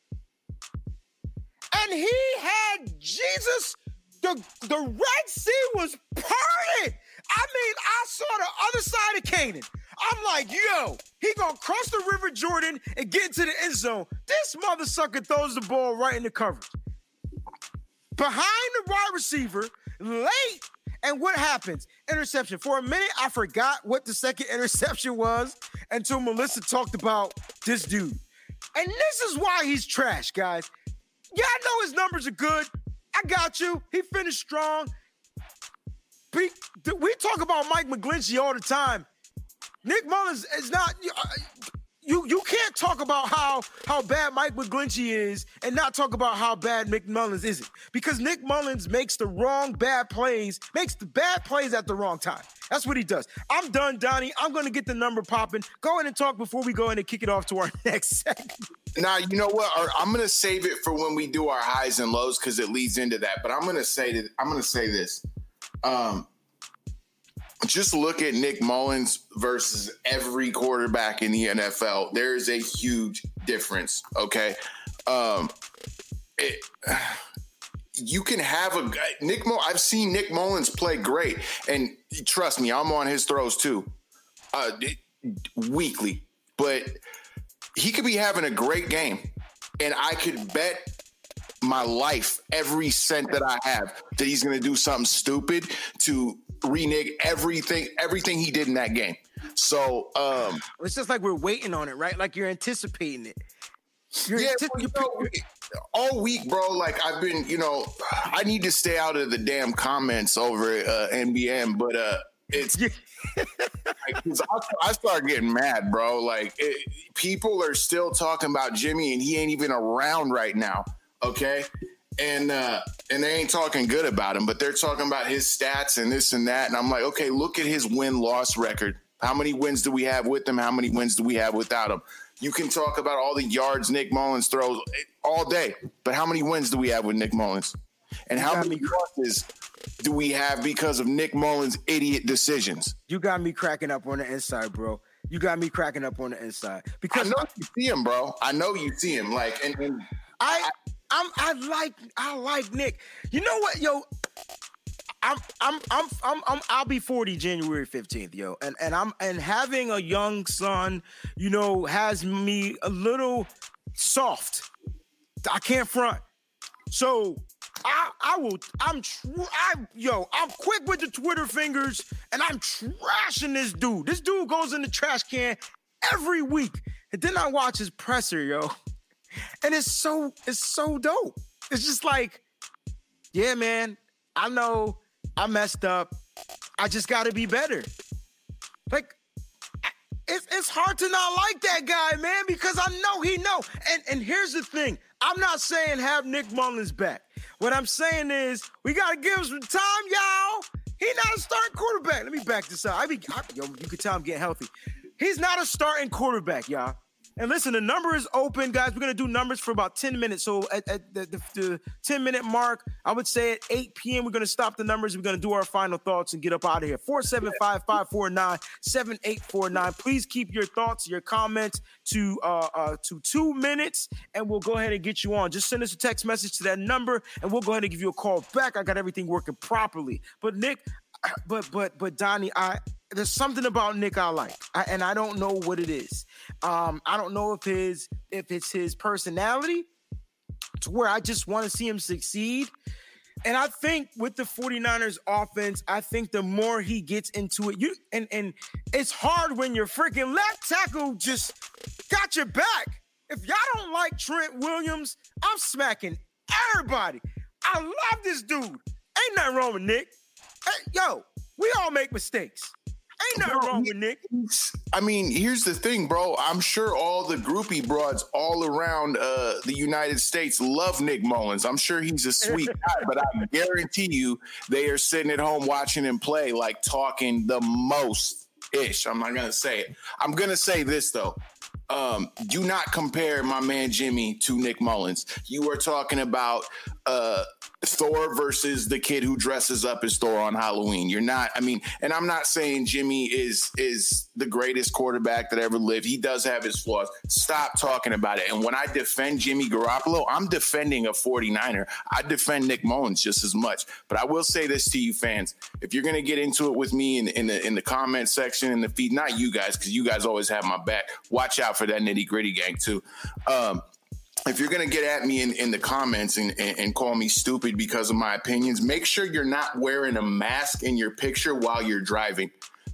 And he had Jesus. The Red Sea was parted. I mean, I saw the other side of Canaan. I'm like, yo, he gonna cross the River Jordan and get into the end zone. This mother sucker throws the ball right in the coverage. Behind the wide receiver, late, and what happens? Interception. For a minute, I forgot what the second interception was until Melissa talked about this dude. And this is why he's trash, guys. Yeah, I know his numbers are good. I got you. He finished strong. We talk about Mike McGlinchey all the time. Nick Mullins is not. You can't talk about how bad Mike McGlinchey is and not talk about how bad Nick Mullins isn't, because Nick Mullins makes the bad plays at the wrong time. That's what he does. I'm done, Donnie. I'm going to get the number popping. Go in and talk before we go in and kick it off to our next segment. Now, you know what? I'm going to save it for when we do our highs and lows, because it leads into that. But I'm going to say this. just look at Nick Mullins versus every quarterback in the NFL. There is a huge difference, okay? You can have a guy, I've seen Nick Mullins play great, and trust me, I'm on his throws too, weekly, but he could be having a great game, and I could bet my life, every cent that I have, that he's going to do something stupid to renege everything he did in that game. So it's just like we're waiting on it, right? Like you're anticipating it. All week, bro. Like I've been, I need to stay out of the damn comments over NBM, but it's because I start getting mad, bro. Like people are still talking about Jimmy, and he ain't even around right now. Okay, and they ain't talking good about him, but they're talking about his stats and this and that. And I'm like, okay, look at his win-loss record. How many wins do we have with him? How many wins do we have without him? You can talk about all the yards Nick Mullins throws all day, but how many wins do we have with Nick Mullins? And how many losses do we have because of Nick Mullins' idiot decisions? You got me cracking up on the inside, bro. You got me cracking up on the inside. Because I know you see him, bro. I know you see him. Like, and I like Nick. You know what, yo? I'll be 40 January 15th, yo. And having a young son, has me a little soft. I can't front. So I'm quick with the Twitter fingers, and I'm trashing this dude. This dude goes in the trash can every week. And then I watch his presser, yo. And it's so dope. It's just like, yeah, man, I know I messed up. I just got to be better. Like, it's hard to not like that guy, man, because I know he know. And here's the thing. I'm not saying have Nick Mullins back. What I'm saying is we got to give him some time, y'all. He's not a starting quarterback. Let me back this up. You can tell I'm getting healthy. He's not a starting quarterback, y'all. And listen, the number is open, guys. We're going to do numbers for about 10 minutes. So at the 10-minute mark, I would say at 8 p.m., we're going to stop the numbers. We're going to do our final thoughts and get up out of here. 475-549-7849. Please keep your thoughts, your comments to 2 minutes, and we'll go ahead and get you on. Just send us a text message to that number, and we'll go ahead and give you a call back. I got everything working properly. But, Nick, but Donnie, there's something about Nick I like, and I don't know what it is. I don't know if it's his personality to where I just want to see him succeed. And I think with the 49ers offense, I think the more he gets into it, and it's hard when your freaking left tackle just got your back. If y'all don't like Trent Williams, I'm smacking everybody. I love this dude. Ain't nothing wrong with Nick. Hey, yo, we all make mistakes. Ain't nothing wrong with Nick. I mean, here's the thing, bro. I'm sure all the groupie broads all around the United States love Nick Mullins. I'm sure he's a sweet guy, but I guarantee you they are sitting at home watching him play, like talking the most-ish. I'm not going to say it. I'm going to say this, though. Do not compare my man Jimmy to Nick Mullins. You are talking about Thor versus the kid who dresses up as Thor on Halloween. You're not, and I'm not saying Jimmy is the greatest quarterback that ever lived. He does have his flaws. Stop talking about it. And when I defend Jimmy Garoppolo, I'm defending a 49er. I defend Nick Mullins just as much. But I will say this to you fans. If you're going to get into it with me in the comment section, in the feed, not you guys, because you guys always have my back. Watch out for that nitty gritty gang too. If you're going to get at me in the comments and call me stupid because of my opinions, make sure you're not wearing a mask in your picture while you're driving,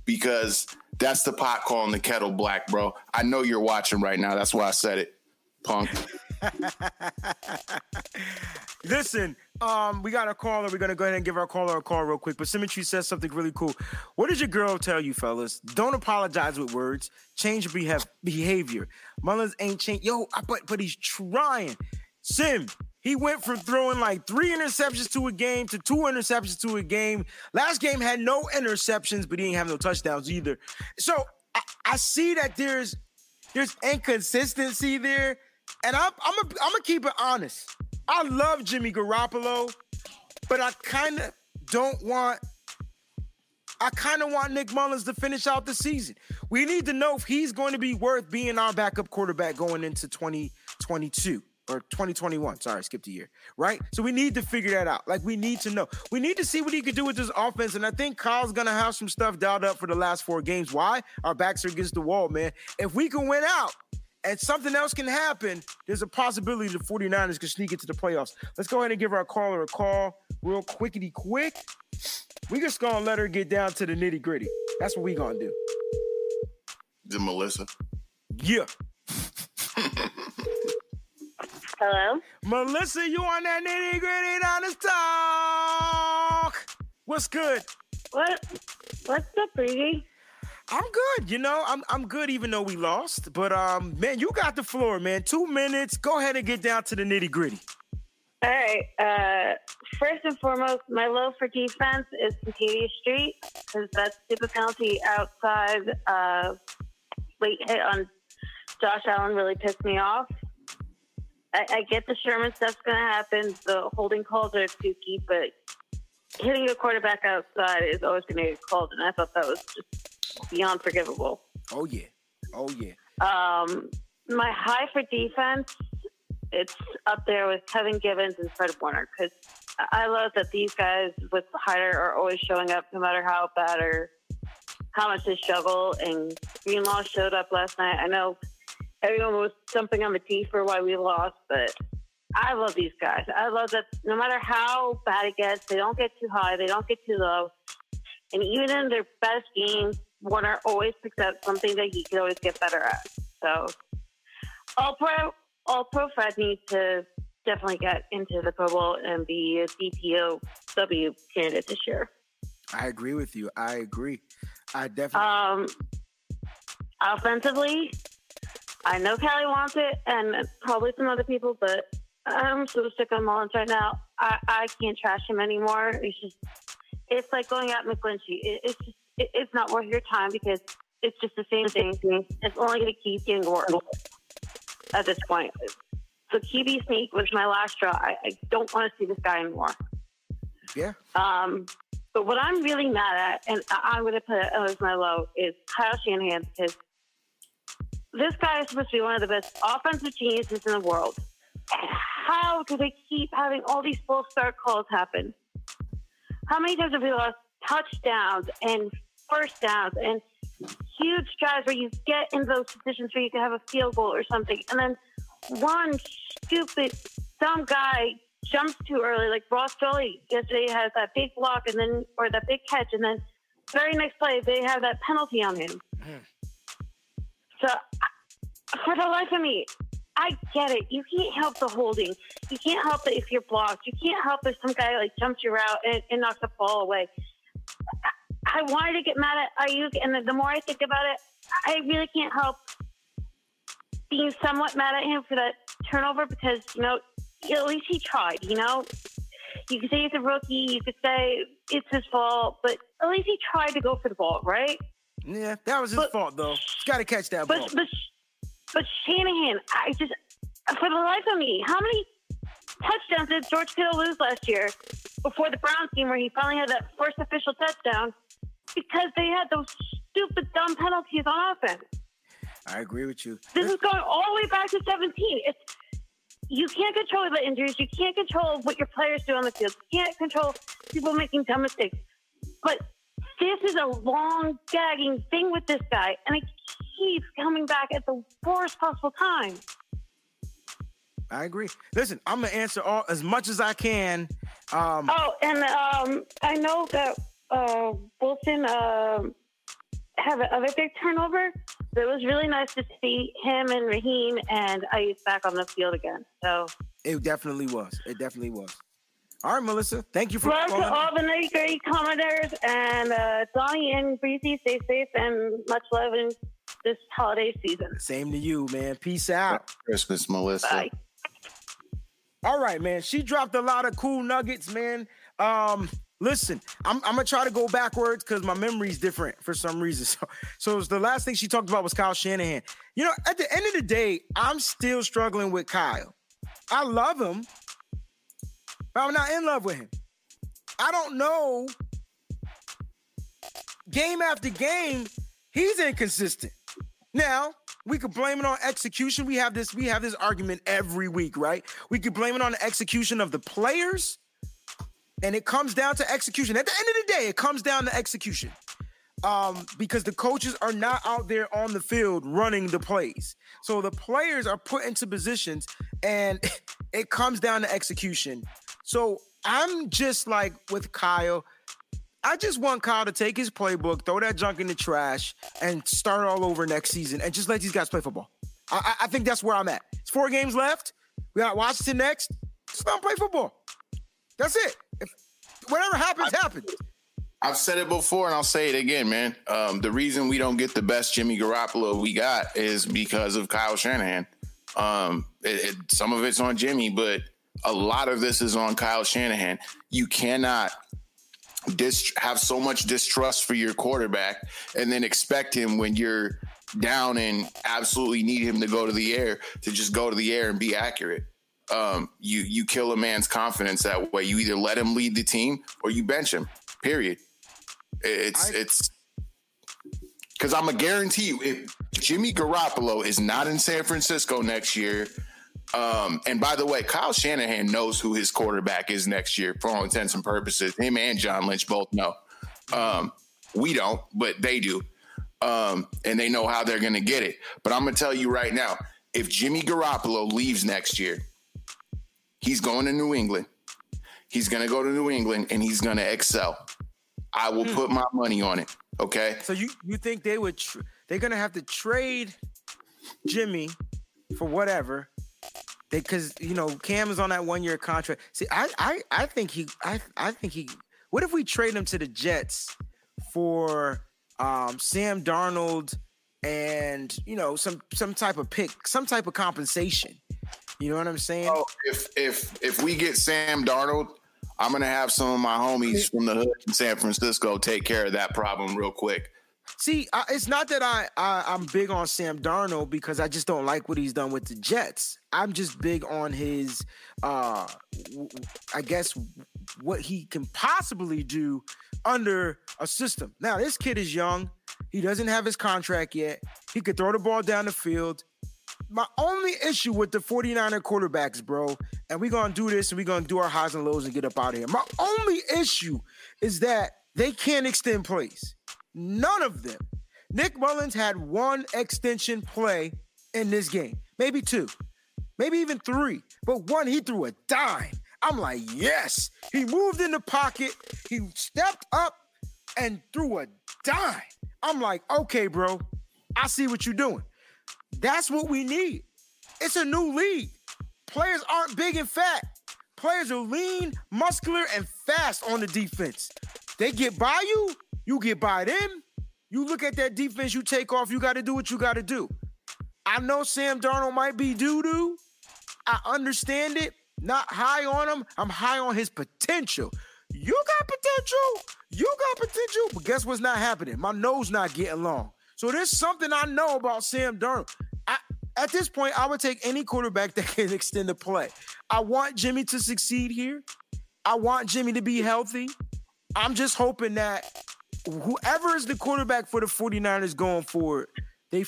because that's the pot calling the kettle black, bro. I know you're watching right now. That's why I said it, punk. Listen, we got a caller. We're going to go ahead and give our caller a call real quick. But Symmetry says something really cool. What did your girl tell you, fellas? Don't apologize with words. Change behavior. Mullins ain't changed. Yo, but he's trying. Sim, he went from throwing like 3 interceptions to a game to 2 interceptions to a game. Last game had no interceptions, but he didn't have no touchdowns either. So I see that there's inconsistency there. And I'm going to keep it honest. I love Jimmy Garoppolo, but I kind of don't want I kind of want Nick Mullins to finish out the season. We need to know if he's going to be worth being our backup quarterback going into 2022 or 2021. Sorry, I skipped a year, right? So we need to figure that out. Like, we need to know. We need to see what he could do with this offense, and I think Kyle's going to have some stuff dialed up for the last four games. Why? Our backs are against the wall, man. If we can win out and something else can happen, there's a possibility the 49ers can sneak into the playoffs. Let's go ahead and give our caller a call real quickity-quick. We just going to let her get down to the nitty-gritty. That's what we going to do. Is it Melissa? Yeah. Hello? Melissa, you on that nitty-gritty Niners talk? What's good? What's up, Breezy? I'm good, you know. I'm good even though we lost. But, man, you got the floor, man. 2 minutes. Go ahead and get down to the nitty-gritty. All right. First and foremost, my love for defense is Contavious Street, because that stupid penalty outside late hit on Josh Allen really pissed me off. I get the Sherman stuff's going to happen. The holding calls are dookie, but hitting a quarterback outside is always going to get called, and I thought that was just beyond forgivable. Oh, yeah. Oh, yeah. My high for defense, it's up there with Kevin Givens and Fred Warner, because I love that these guys with the Hyder are always showing up no matter how bad or how much they struggle. And Greenlaw showed up last night. I know everyone was jumping on the tee for why we lost, but I love these guys. I love that no matter how bad it gets, they don't get too high, they don't get too low. And even in their best games, Warner always picks up something that he can always get better at. So All Pro Fred needs to definitely get into the Pro Bowl and be a DPOW candidate this year. I agree with you. I agree. I definitely. Offensively, I know Callie wants it, and probably some other people, but I'm so sick on Mullins right now. I can't trash him anymore. It's just, it's like going out McGlinchey. It's not worth your time, because it's just the same thing. It's only going to keep getting worse. At this point, so QB sneak was my last straw. I don't want to see this guy anymore. Yeah. But what I'm really mad at, and I'm going to put it as my low, is Kyle Shanahan, because this guy is supposed to be one of the best offensive geniuses in the world. How do they keep having all these false start calls happen? How many times have we lost touchdowns and first downs and huge drives where you get in those positions where you can have a field goal or something, and then one stupid, dumb guy jumps too early, like Ross Dolly yesterday has that big block and then, or that big catch, and then very next play they have that penalty on him. So for the life of me, I get it. You can't help the holding. You can't help it if you're blocked. You can't help if some guy like jumps your route and knocks the ball away. I wanted to get mad at Ayuk, and the more I think about it, I really can't help being somewhat mad at him for that turnover, because, you know, at least he tried, you know? You could say he's a rookie, you could say it's his fault, but at least he tried to go for the ball, right? Yeah, that was his fault, though. He's got to catch that ball. But Shanahan, I just, for the life of me, how many touchdowns did George Kittle lose last year before the Browns game where he finally had that first official touchdown? Because they had those stupid, dumb penalties on offense. I agree with you. This is going all the way back to 17. You can't control the injuries. You can't control what your players do on the field. You can't control people making dumb mistakes. But this is a long, gagging thing with this guy, and it keeps coming back at the worst possible time. I agree. Listen, I'm going to answer all as much as I can. I know that Wilson had another big turnover, but it was really nice to see him and Raheem and Ayuk back on the field again. So it definitely was. It definitely was. All right, Melissa, thank you for calling. Love to all the nitty-gritty commenters, and Donnie and Breezy, stay safe, and much love in this holiday season. Same to you, man. Peace out. Christmas, Melissa. Bye. All right, man. She dropped a lot of cool nuggets, man. Listen, I'm going to try to go backwards because my memory's different for some reason. So the last thing she talked about was Kyle Shanahan. You know, at the end of the day, I'm still struggling with Kyle. I love him, but I'm not in love with him. I don't know game after game, he's inconsistent. Now, we could blame it on execution. We have this argument every week, right? We could blame it on the execution of the players, and it comes down to execution. At the end of the day, it comes down to execution. Because the coaches are not out there on the field running the plays. So the players are put into positions, and it comes down to execution. So I'm just like with Kyle. I just want Kyle to take his playbook, throw that junk in the trash, and start all over next season and just let these guys play football. I think that's where I'm at. It's 4 games left. We got Washington next. Just let them play football. That's it. Whatever happens, happens. I've said it before, and I'll say it again, man. The reason we don't get the best Jimmy Garoppolo we got is because of Kyle Shanahan. Some of it's on Jimmy, but a lot of this is on Kyle Shanahan. You cannot have so much distrust for your quarterback and then expect him when you're down and absolutely need him to go to the air to just go to the air and be accurate. You kill a man's confidence that way. You either let him lead the team or you bench him. Period. It's because I'm a guarantee you, if Jimmy Garoppolo is not in San Francisco next year, and by the way, Kyle Shanahan knows who his quarterback is next year for all intents and purposes. Him and John Lynch both know. We don't, but they do, and they know how they're going to get it. But I'm going to tell you right now, if Jimmy Garoppolo leaves next year, he's going to New England. He's going to go to New England, and he's going to excel. I will put my money on it, okay? So you think they would they're going to have to trade Jimmy for whatever because, you know, Cam is on that one-year contract. See, I think he – what if we trade him to the Jets for Sam Darnold and, you know, some type of pick, some type of compensation? You know what I'm saying? Oh, if we get Sam Darnold, I'm going to have some of my homies from the hood in San Francisco take care of that problem real quick. See, it's not that I'm big on Sam Darnold because I just don't like what he's done with the Jets. I'm just big on his, I guess, what he can possibly do under a system. Now, this kid is young. He doesn't have his contract yet. He could throw the ball down the field. My only issue with the 49er quarterbacks, bro, and we're going to do this and we're going to do our highs and lows and get up out of here. My only issue is that they can't extend plays. None of them. Nick Mullins had 1 extension play in this game. Maybe 2. Maybe even 3. But 1, he threw a dime. I'm like, yes. He moved in the pocket. He stepped up and threw a dime. I'm like, okay, bro, I see what you're doing. That's what we need. It's a new league. Players aren't big and fat. Players are lean, muscular, and fast on the defense. They get by you. You get by them. You look at that defense. You take off. You got to do what you got to do. I know Sam Darnold might be doo-doo. I understand it. Not high on him. I'm high on his potential. You got potential. You got potential. But guess what's not happening? My nose not getting long. So there's something I know about Sam Darnold. At this point, I would take any quarterback that can extend the play. I want Jimmy to succeed here. I want Jimmy to be healthy. I'm just hoping that whoever is the quarterback for the 49ers going forward, they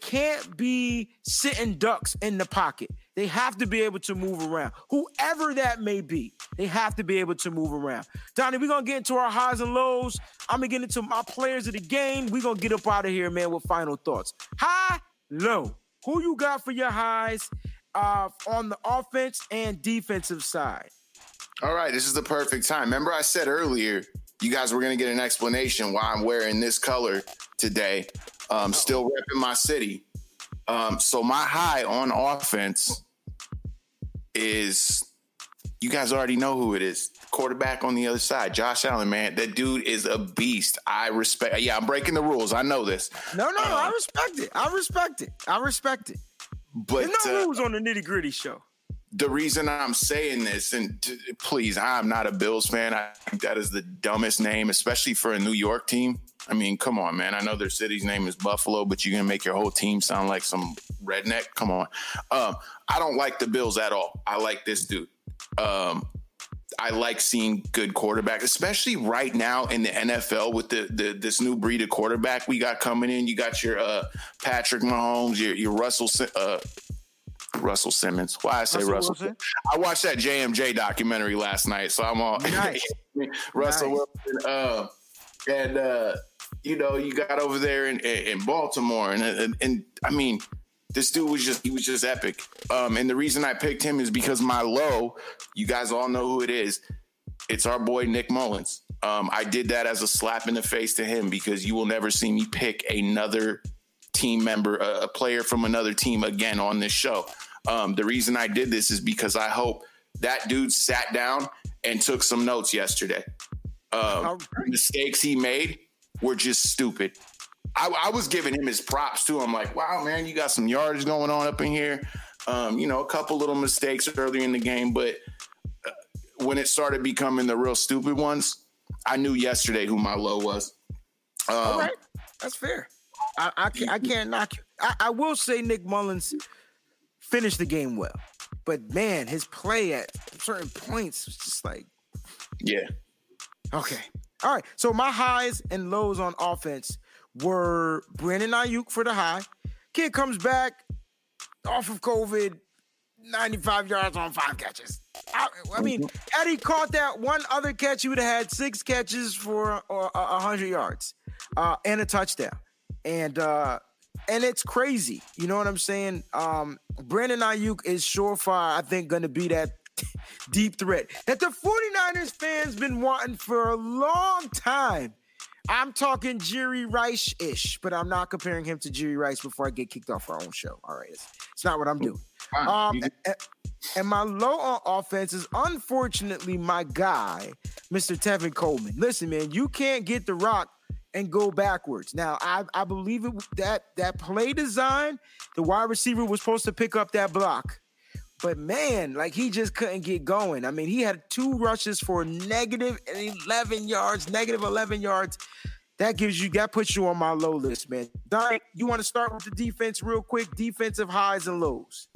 can't be sitting ducks in the pocket. They have to be able to move around. Whoever that may be, they have to be able to move around. Donnie, we're going to get into our highs and lows. I'm going to get into my players of the game. We're going to get up out of here, man, with final thoughts. High, low. Who you got for your highs on the offense and defensive side? All right, this is the perfect time. Remember I said earlier, you guys were going to get an explanation why I'm wearing this color today. Still repping my city. So my high on offense is, you guys already know who it is. Quarterback on the other side, Josh Allen, man. That dude is a beast. I respect. Yeah, I'm breaking the rules. I know this. No, I respect it. I respect it. But there's no rules on the Nitty Gritty show. The reason I'm saying this, and please, I'm not a Bills fan. I think that is the dumbest name, especially for a New York team. I mean, come on, man. I know their city's name is Buffalo, but you're going to make your whole team sound like some redneck? Come on. I don't like the Bills at all. I like this dude. I like seeing good quarterbacks, especially right now in the NFL with this new breed of quarterback we got coming in. You got your Patrick Mahomes, your Russell Simmons. Why I say Russell? I watched that JMJ documentary last night, so I'm all nice. Russell Wilson, and you know, you got over there in Baltimore, and I mean, this dude was just epic. And the reason I picked him is because my low, you guys all know who it is. It's our boy, Nick Mullins. I did that as a slap in the face to him because you will never see me pick another team member, a player from another team again on this show. The reason I did this is because I hope that dude sat down and took some notes yesterday. The mistakes he made were just stupid. I was giving him his props too. I'm like, wow, man, you got some yardage going on up in here. You know, a couple little mistakes earlier in the game, but when it started becoming the real stupid ones, I knew yesterday who my low was. All right, that's fair. I can't knock you. I will say Nick Mullins finished the game well, but man, his play at certain points was just like, yeah, okay, all right. So my highs and lows on offense were Brandon Ayuk for the high. Kid comes back off of COVID, 95 yards on 5 catches. I mean, had he caught that one other catch, he would have had 6 catches for 100 yards and a touchdown. And it's crazy. You know what I'm saying? Brandon Ayuk is surefire, I think, going to be that deep threat that the 49ers fans been wanting for a long time. I'm talking Jerry Rice-ish, but I'm not comparing him to Jerry Rice before I get kicked off our own show. All right, it's not what I'm doing. And my low on offense is, unfortunately, my guy, Mr. Tevin Coleman. Listen, man, you can't get the rock and go backwards. Now, I believe it, that play design, the wide receiver was supposed to pick up that block. But, man, like, he just couldn't get going. I mean, he had 2 rushes for negative 11 yards. That puts you on my low list, man. Donnie, you want to start with the defense real quick? Defensive highs and lows.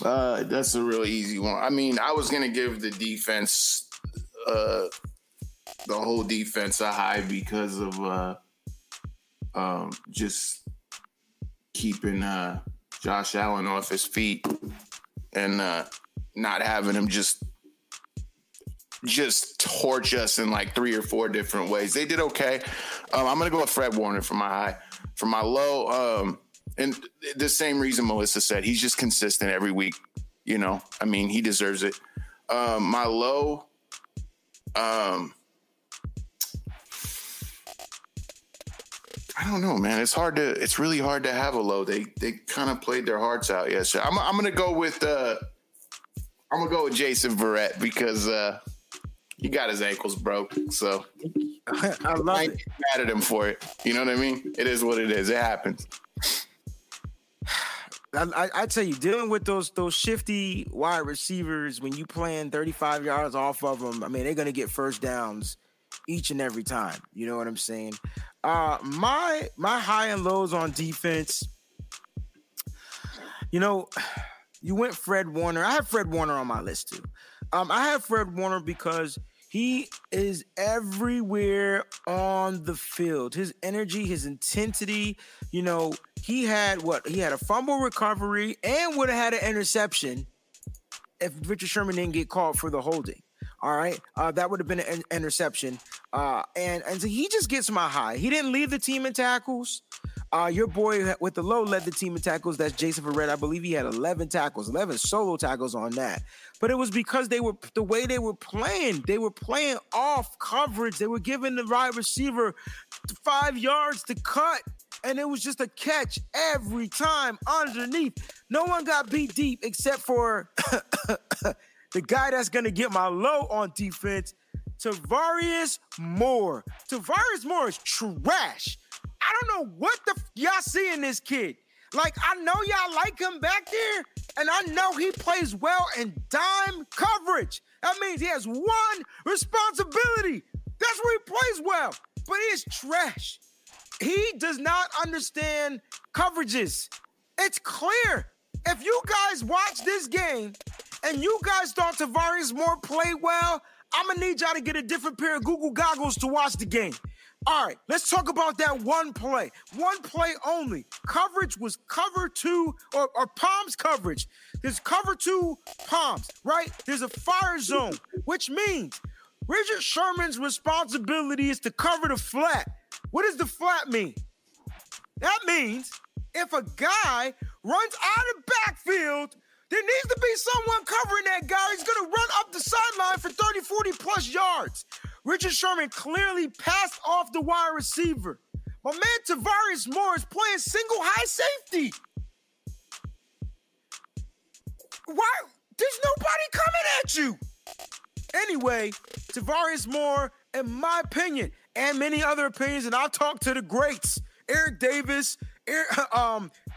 That's a real easy one. I mean, I was going to give the defense, the whole defense a high because of just keeping Josh Allen off his feet and not having him just torch us in like 3 or 4 different ways. They did okay. I'm going to go with Fred Warner for my high. For my low, and the same reason Melissa said, he's just consistent every week. You know, I mean, he deserves it. My low, I don't know, man. It's really hard to have a low. They kind of played their hearts out yesterday. I'm gonna go with Jason Verrett because he got his ankles broke. So I ain't mad at him for it. You know what I mean? It is what it is. It happens. I tell you, dealing with those shifty wide receivers when you playing 35 yards off of them, I mean, they're gonna get first downs each and every time. You know what I'm saying? My high and lows on defense, you know, you went Fred Warner. I have Fred Warner on my list too. I have Fred Warner because he is everywhere on the field. His energy, his intensity, you know, he had a fumble recovery and would have had an interception if Richard Sherman didn't get called for the holding. All right, that would have been an interception. And so he just gets my high. He didn't lead the team in tackles. Your boy with the low led the team in tackles. That's Jason Verrett. I believe he had 11 tackles, 11 solo tackles on that. But it was because they were playing off coverage. They were giving the wide receiver 5 yards to cut. And it was just a catch every time underneath. No one got beat deep except for the guy that's going to get my low on defense, Tavarius Moore. Tavarius Moore is trash. I don't know what y'all see in this kid. Like, I know y'all like him back there, and I know he plays well in dime coverage. That means he has one responsibility. That's where he plays well, but he is trash. He does not understand coverages. It's clear. If you guys watch this game and you guys thought Tavarius Moore played well, I'm going to need y'all to get a different pair of Google goggles to watch the game. All right, let's talk about that one play. One play only. Coverage was cover two, or palms coverage. There's cover two palms, right? There's a fire zone, which means Richard Sherman's responsibility is to cover the flat. What does the flat mean? That means if a guy runs out of backfield, there needs to be someone covering that guy. He's going to run up the sideline for 30, 40-plus yards. Richard Sherman clearly passed off the wide receiver. My man Tavarius Moore is playing single high safety. Why? There's nobody coming at you. Anyway, Tavarius Moore, in my opinion, and many other opinions, and I'll talk to the greats, Eric Davis,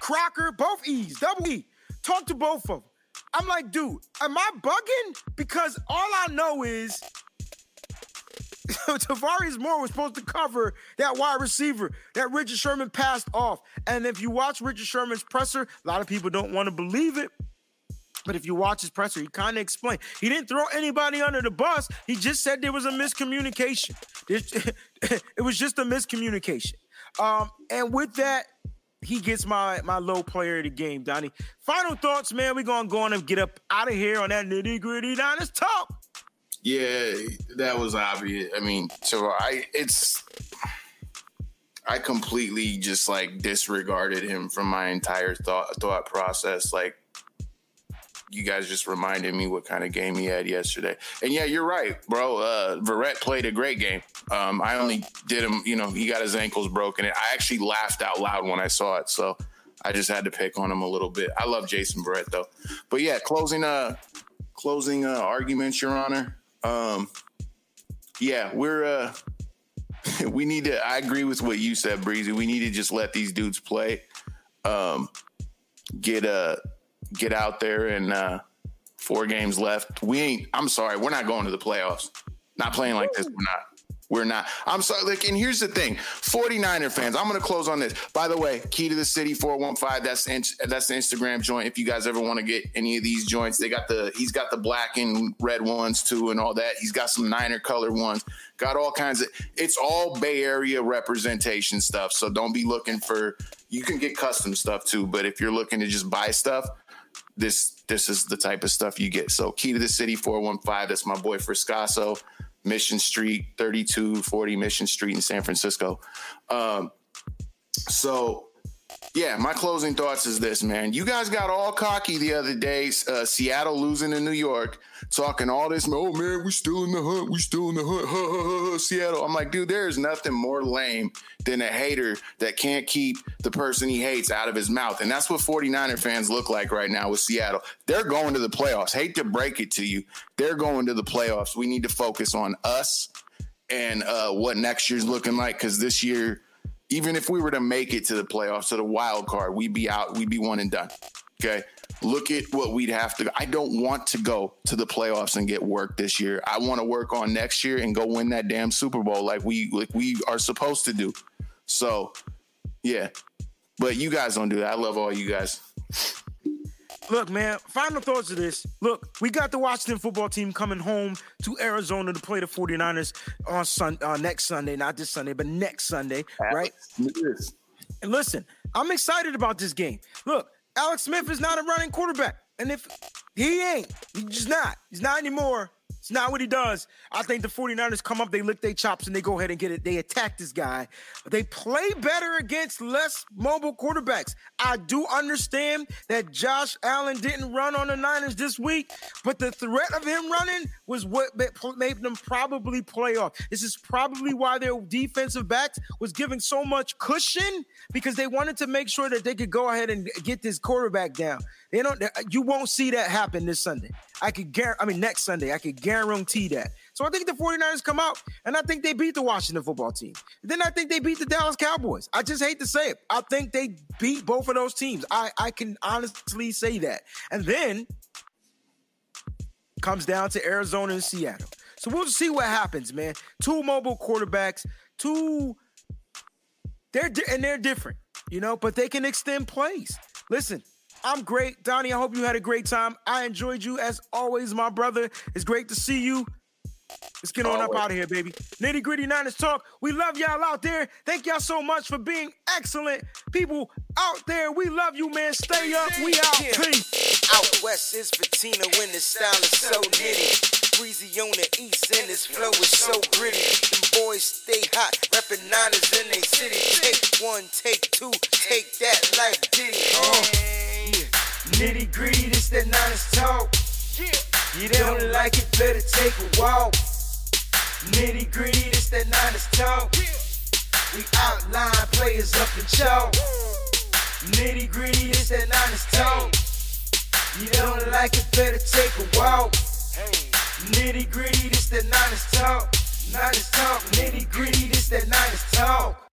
Crocker, both E's, double E. Talk to both of them. I'm like, dude, am I bugging? Because all I know is Tavarius Moore was supposed to cover that wide receiver that Richard Sherman passed off. And if you watch Richard Sherman's presser, a lot of people don't want to believe it. But if you watch his presser, he kind of explained. He didn't throw anybody under the bus. He just said there was a miscommunication. It was just a miscommunication. And with that, he gets my low player of the game, Donnie. Final thoughts, man. We're going to go on and get up out of here on that nitty-gritty Niners talk. Yeah, that was obvious. I mean, so I completely just, like, disregarded him from my entire thought process. Like, you guys just reminded me what kind of game he had yesterday. And, yeah, you're right, bro. Verrett played a great game. I only did him, you know, he got his ankles broken. And I actually laughed out loud when I saw it, so I just had to pick on him a little bit. I love Jason Verrett, though. But, yeah, closing arguments, Your Honor. Yeah, we're we need to. I agree with what you said, Breezy. We need to just let these dudes play, get out there, and 4 games left. I'm sorry, we're not going to the playoffs. Not playing like this. We're not. I'm sorry. Like, and here's the thing, 49er fans. I'm going to close on this. By the way, Key to the City 415. That's the Instagram joint. If you guys ever want to get any of these joints, he's got the black and red ones too, and all that. He's got some Niner colored ones. Got all kinds of. It's all Bay Area representation stuff. So don't be looking for. You can get custom stuff too, but if you're looking to just buy stuff, this is the type of stuff you get. So Key to the City 415. That's my boy Friscaso. Mission Street, 3240 Mission Street in San Francisco. So, yeah, my closing thoughts is this, man. You guys got all cocky the other day, Seattle losing to New York, talking all this, oh, man, we still in the hunt, Seattle. I'm like, dude, there is nothing more lame than a hater that can't keep the person he hates out of his mouth. And that's what 49er fans look like right now with Seattle. They're going to the playoffs. Hate to break it to you. They're going to the playoffs. We need to focus on us and what next year's looking like, because this year, even if we were to make it to the playoffs, to the wild card, we'd be out. We'd be one and done. Okay. Look at what we'd have to. I don't want to go to the playoffs and get work this year. I want to work on next year and go win that damn Super Bowl like we are supposed to do. So, yeah. But you guys don't do that. I love all you guys. Look, man, final thoughts of this. Look, we got the Washington football team coming home to Arizona to play the 49ers on next Sunday. Not this Sunday, but next Sunday, right? Yes. And listen, I'm excited about this game. Look, Alex Smith is not a running quarterback. And if he ain't, he's just not. He's not anymore. It's not what he does. I think the 49ers come up, they lick their chops, and they go ahead and get it. They attack this guy. They play better against less mobile quarterbacks. I do understand that Josh Allen didn't run on the Niners this week, but the threat of him running was what made them probably play off. This is probably why their defensive backs was giving so much cushion, because they wanted to make sure that they could go ahead and get this quarterback down. You won't see that happen this Sunday. Next Sunday, I could guarantee that. So I think the 49ers come out, and I think they beat the Washington football team. Then I think they beat the Dallas Cowboys. I just hate to say it. I think they beat both of those teams. I can honestly say that. And then comes down to Arizona and Seattle. So we'll see what happens, man. Two mobile quarterbacks, they're different, you know, but they can extend plays. Listen, I'm great. Donnie, I hope you had a great time. I enjoyed you as always, my brother. It's great to see you. Let's get on always. Up out of here, baby. Nitty Gritty Niners Talk. We love y'all out there. Thank y'all so much for being excellent people out there. We love you, man. Stay up. We out. Peace. Out west is patina when the style is so nitty. Breezy on the east and his flow is so gritty. Them boys stay hot, reppin' Niners in they city. Take one, take two, take that like Diddy. Nitty gritty, this that Niners talk. You don't like it, better take a walk. Nitty gritty, this that Niners talk. We outline players up in chalk. Nitty gritty, this that Niners talk. You don't like it, better take a walk. Nitty gritty, this that Niners talk. Nitty gritty, this that Niners talk.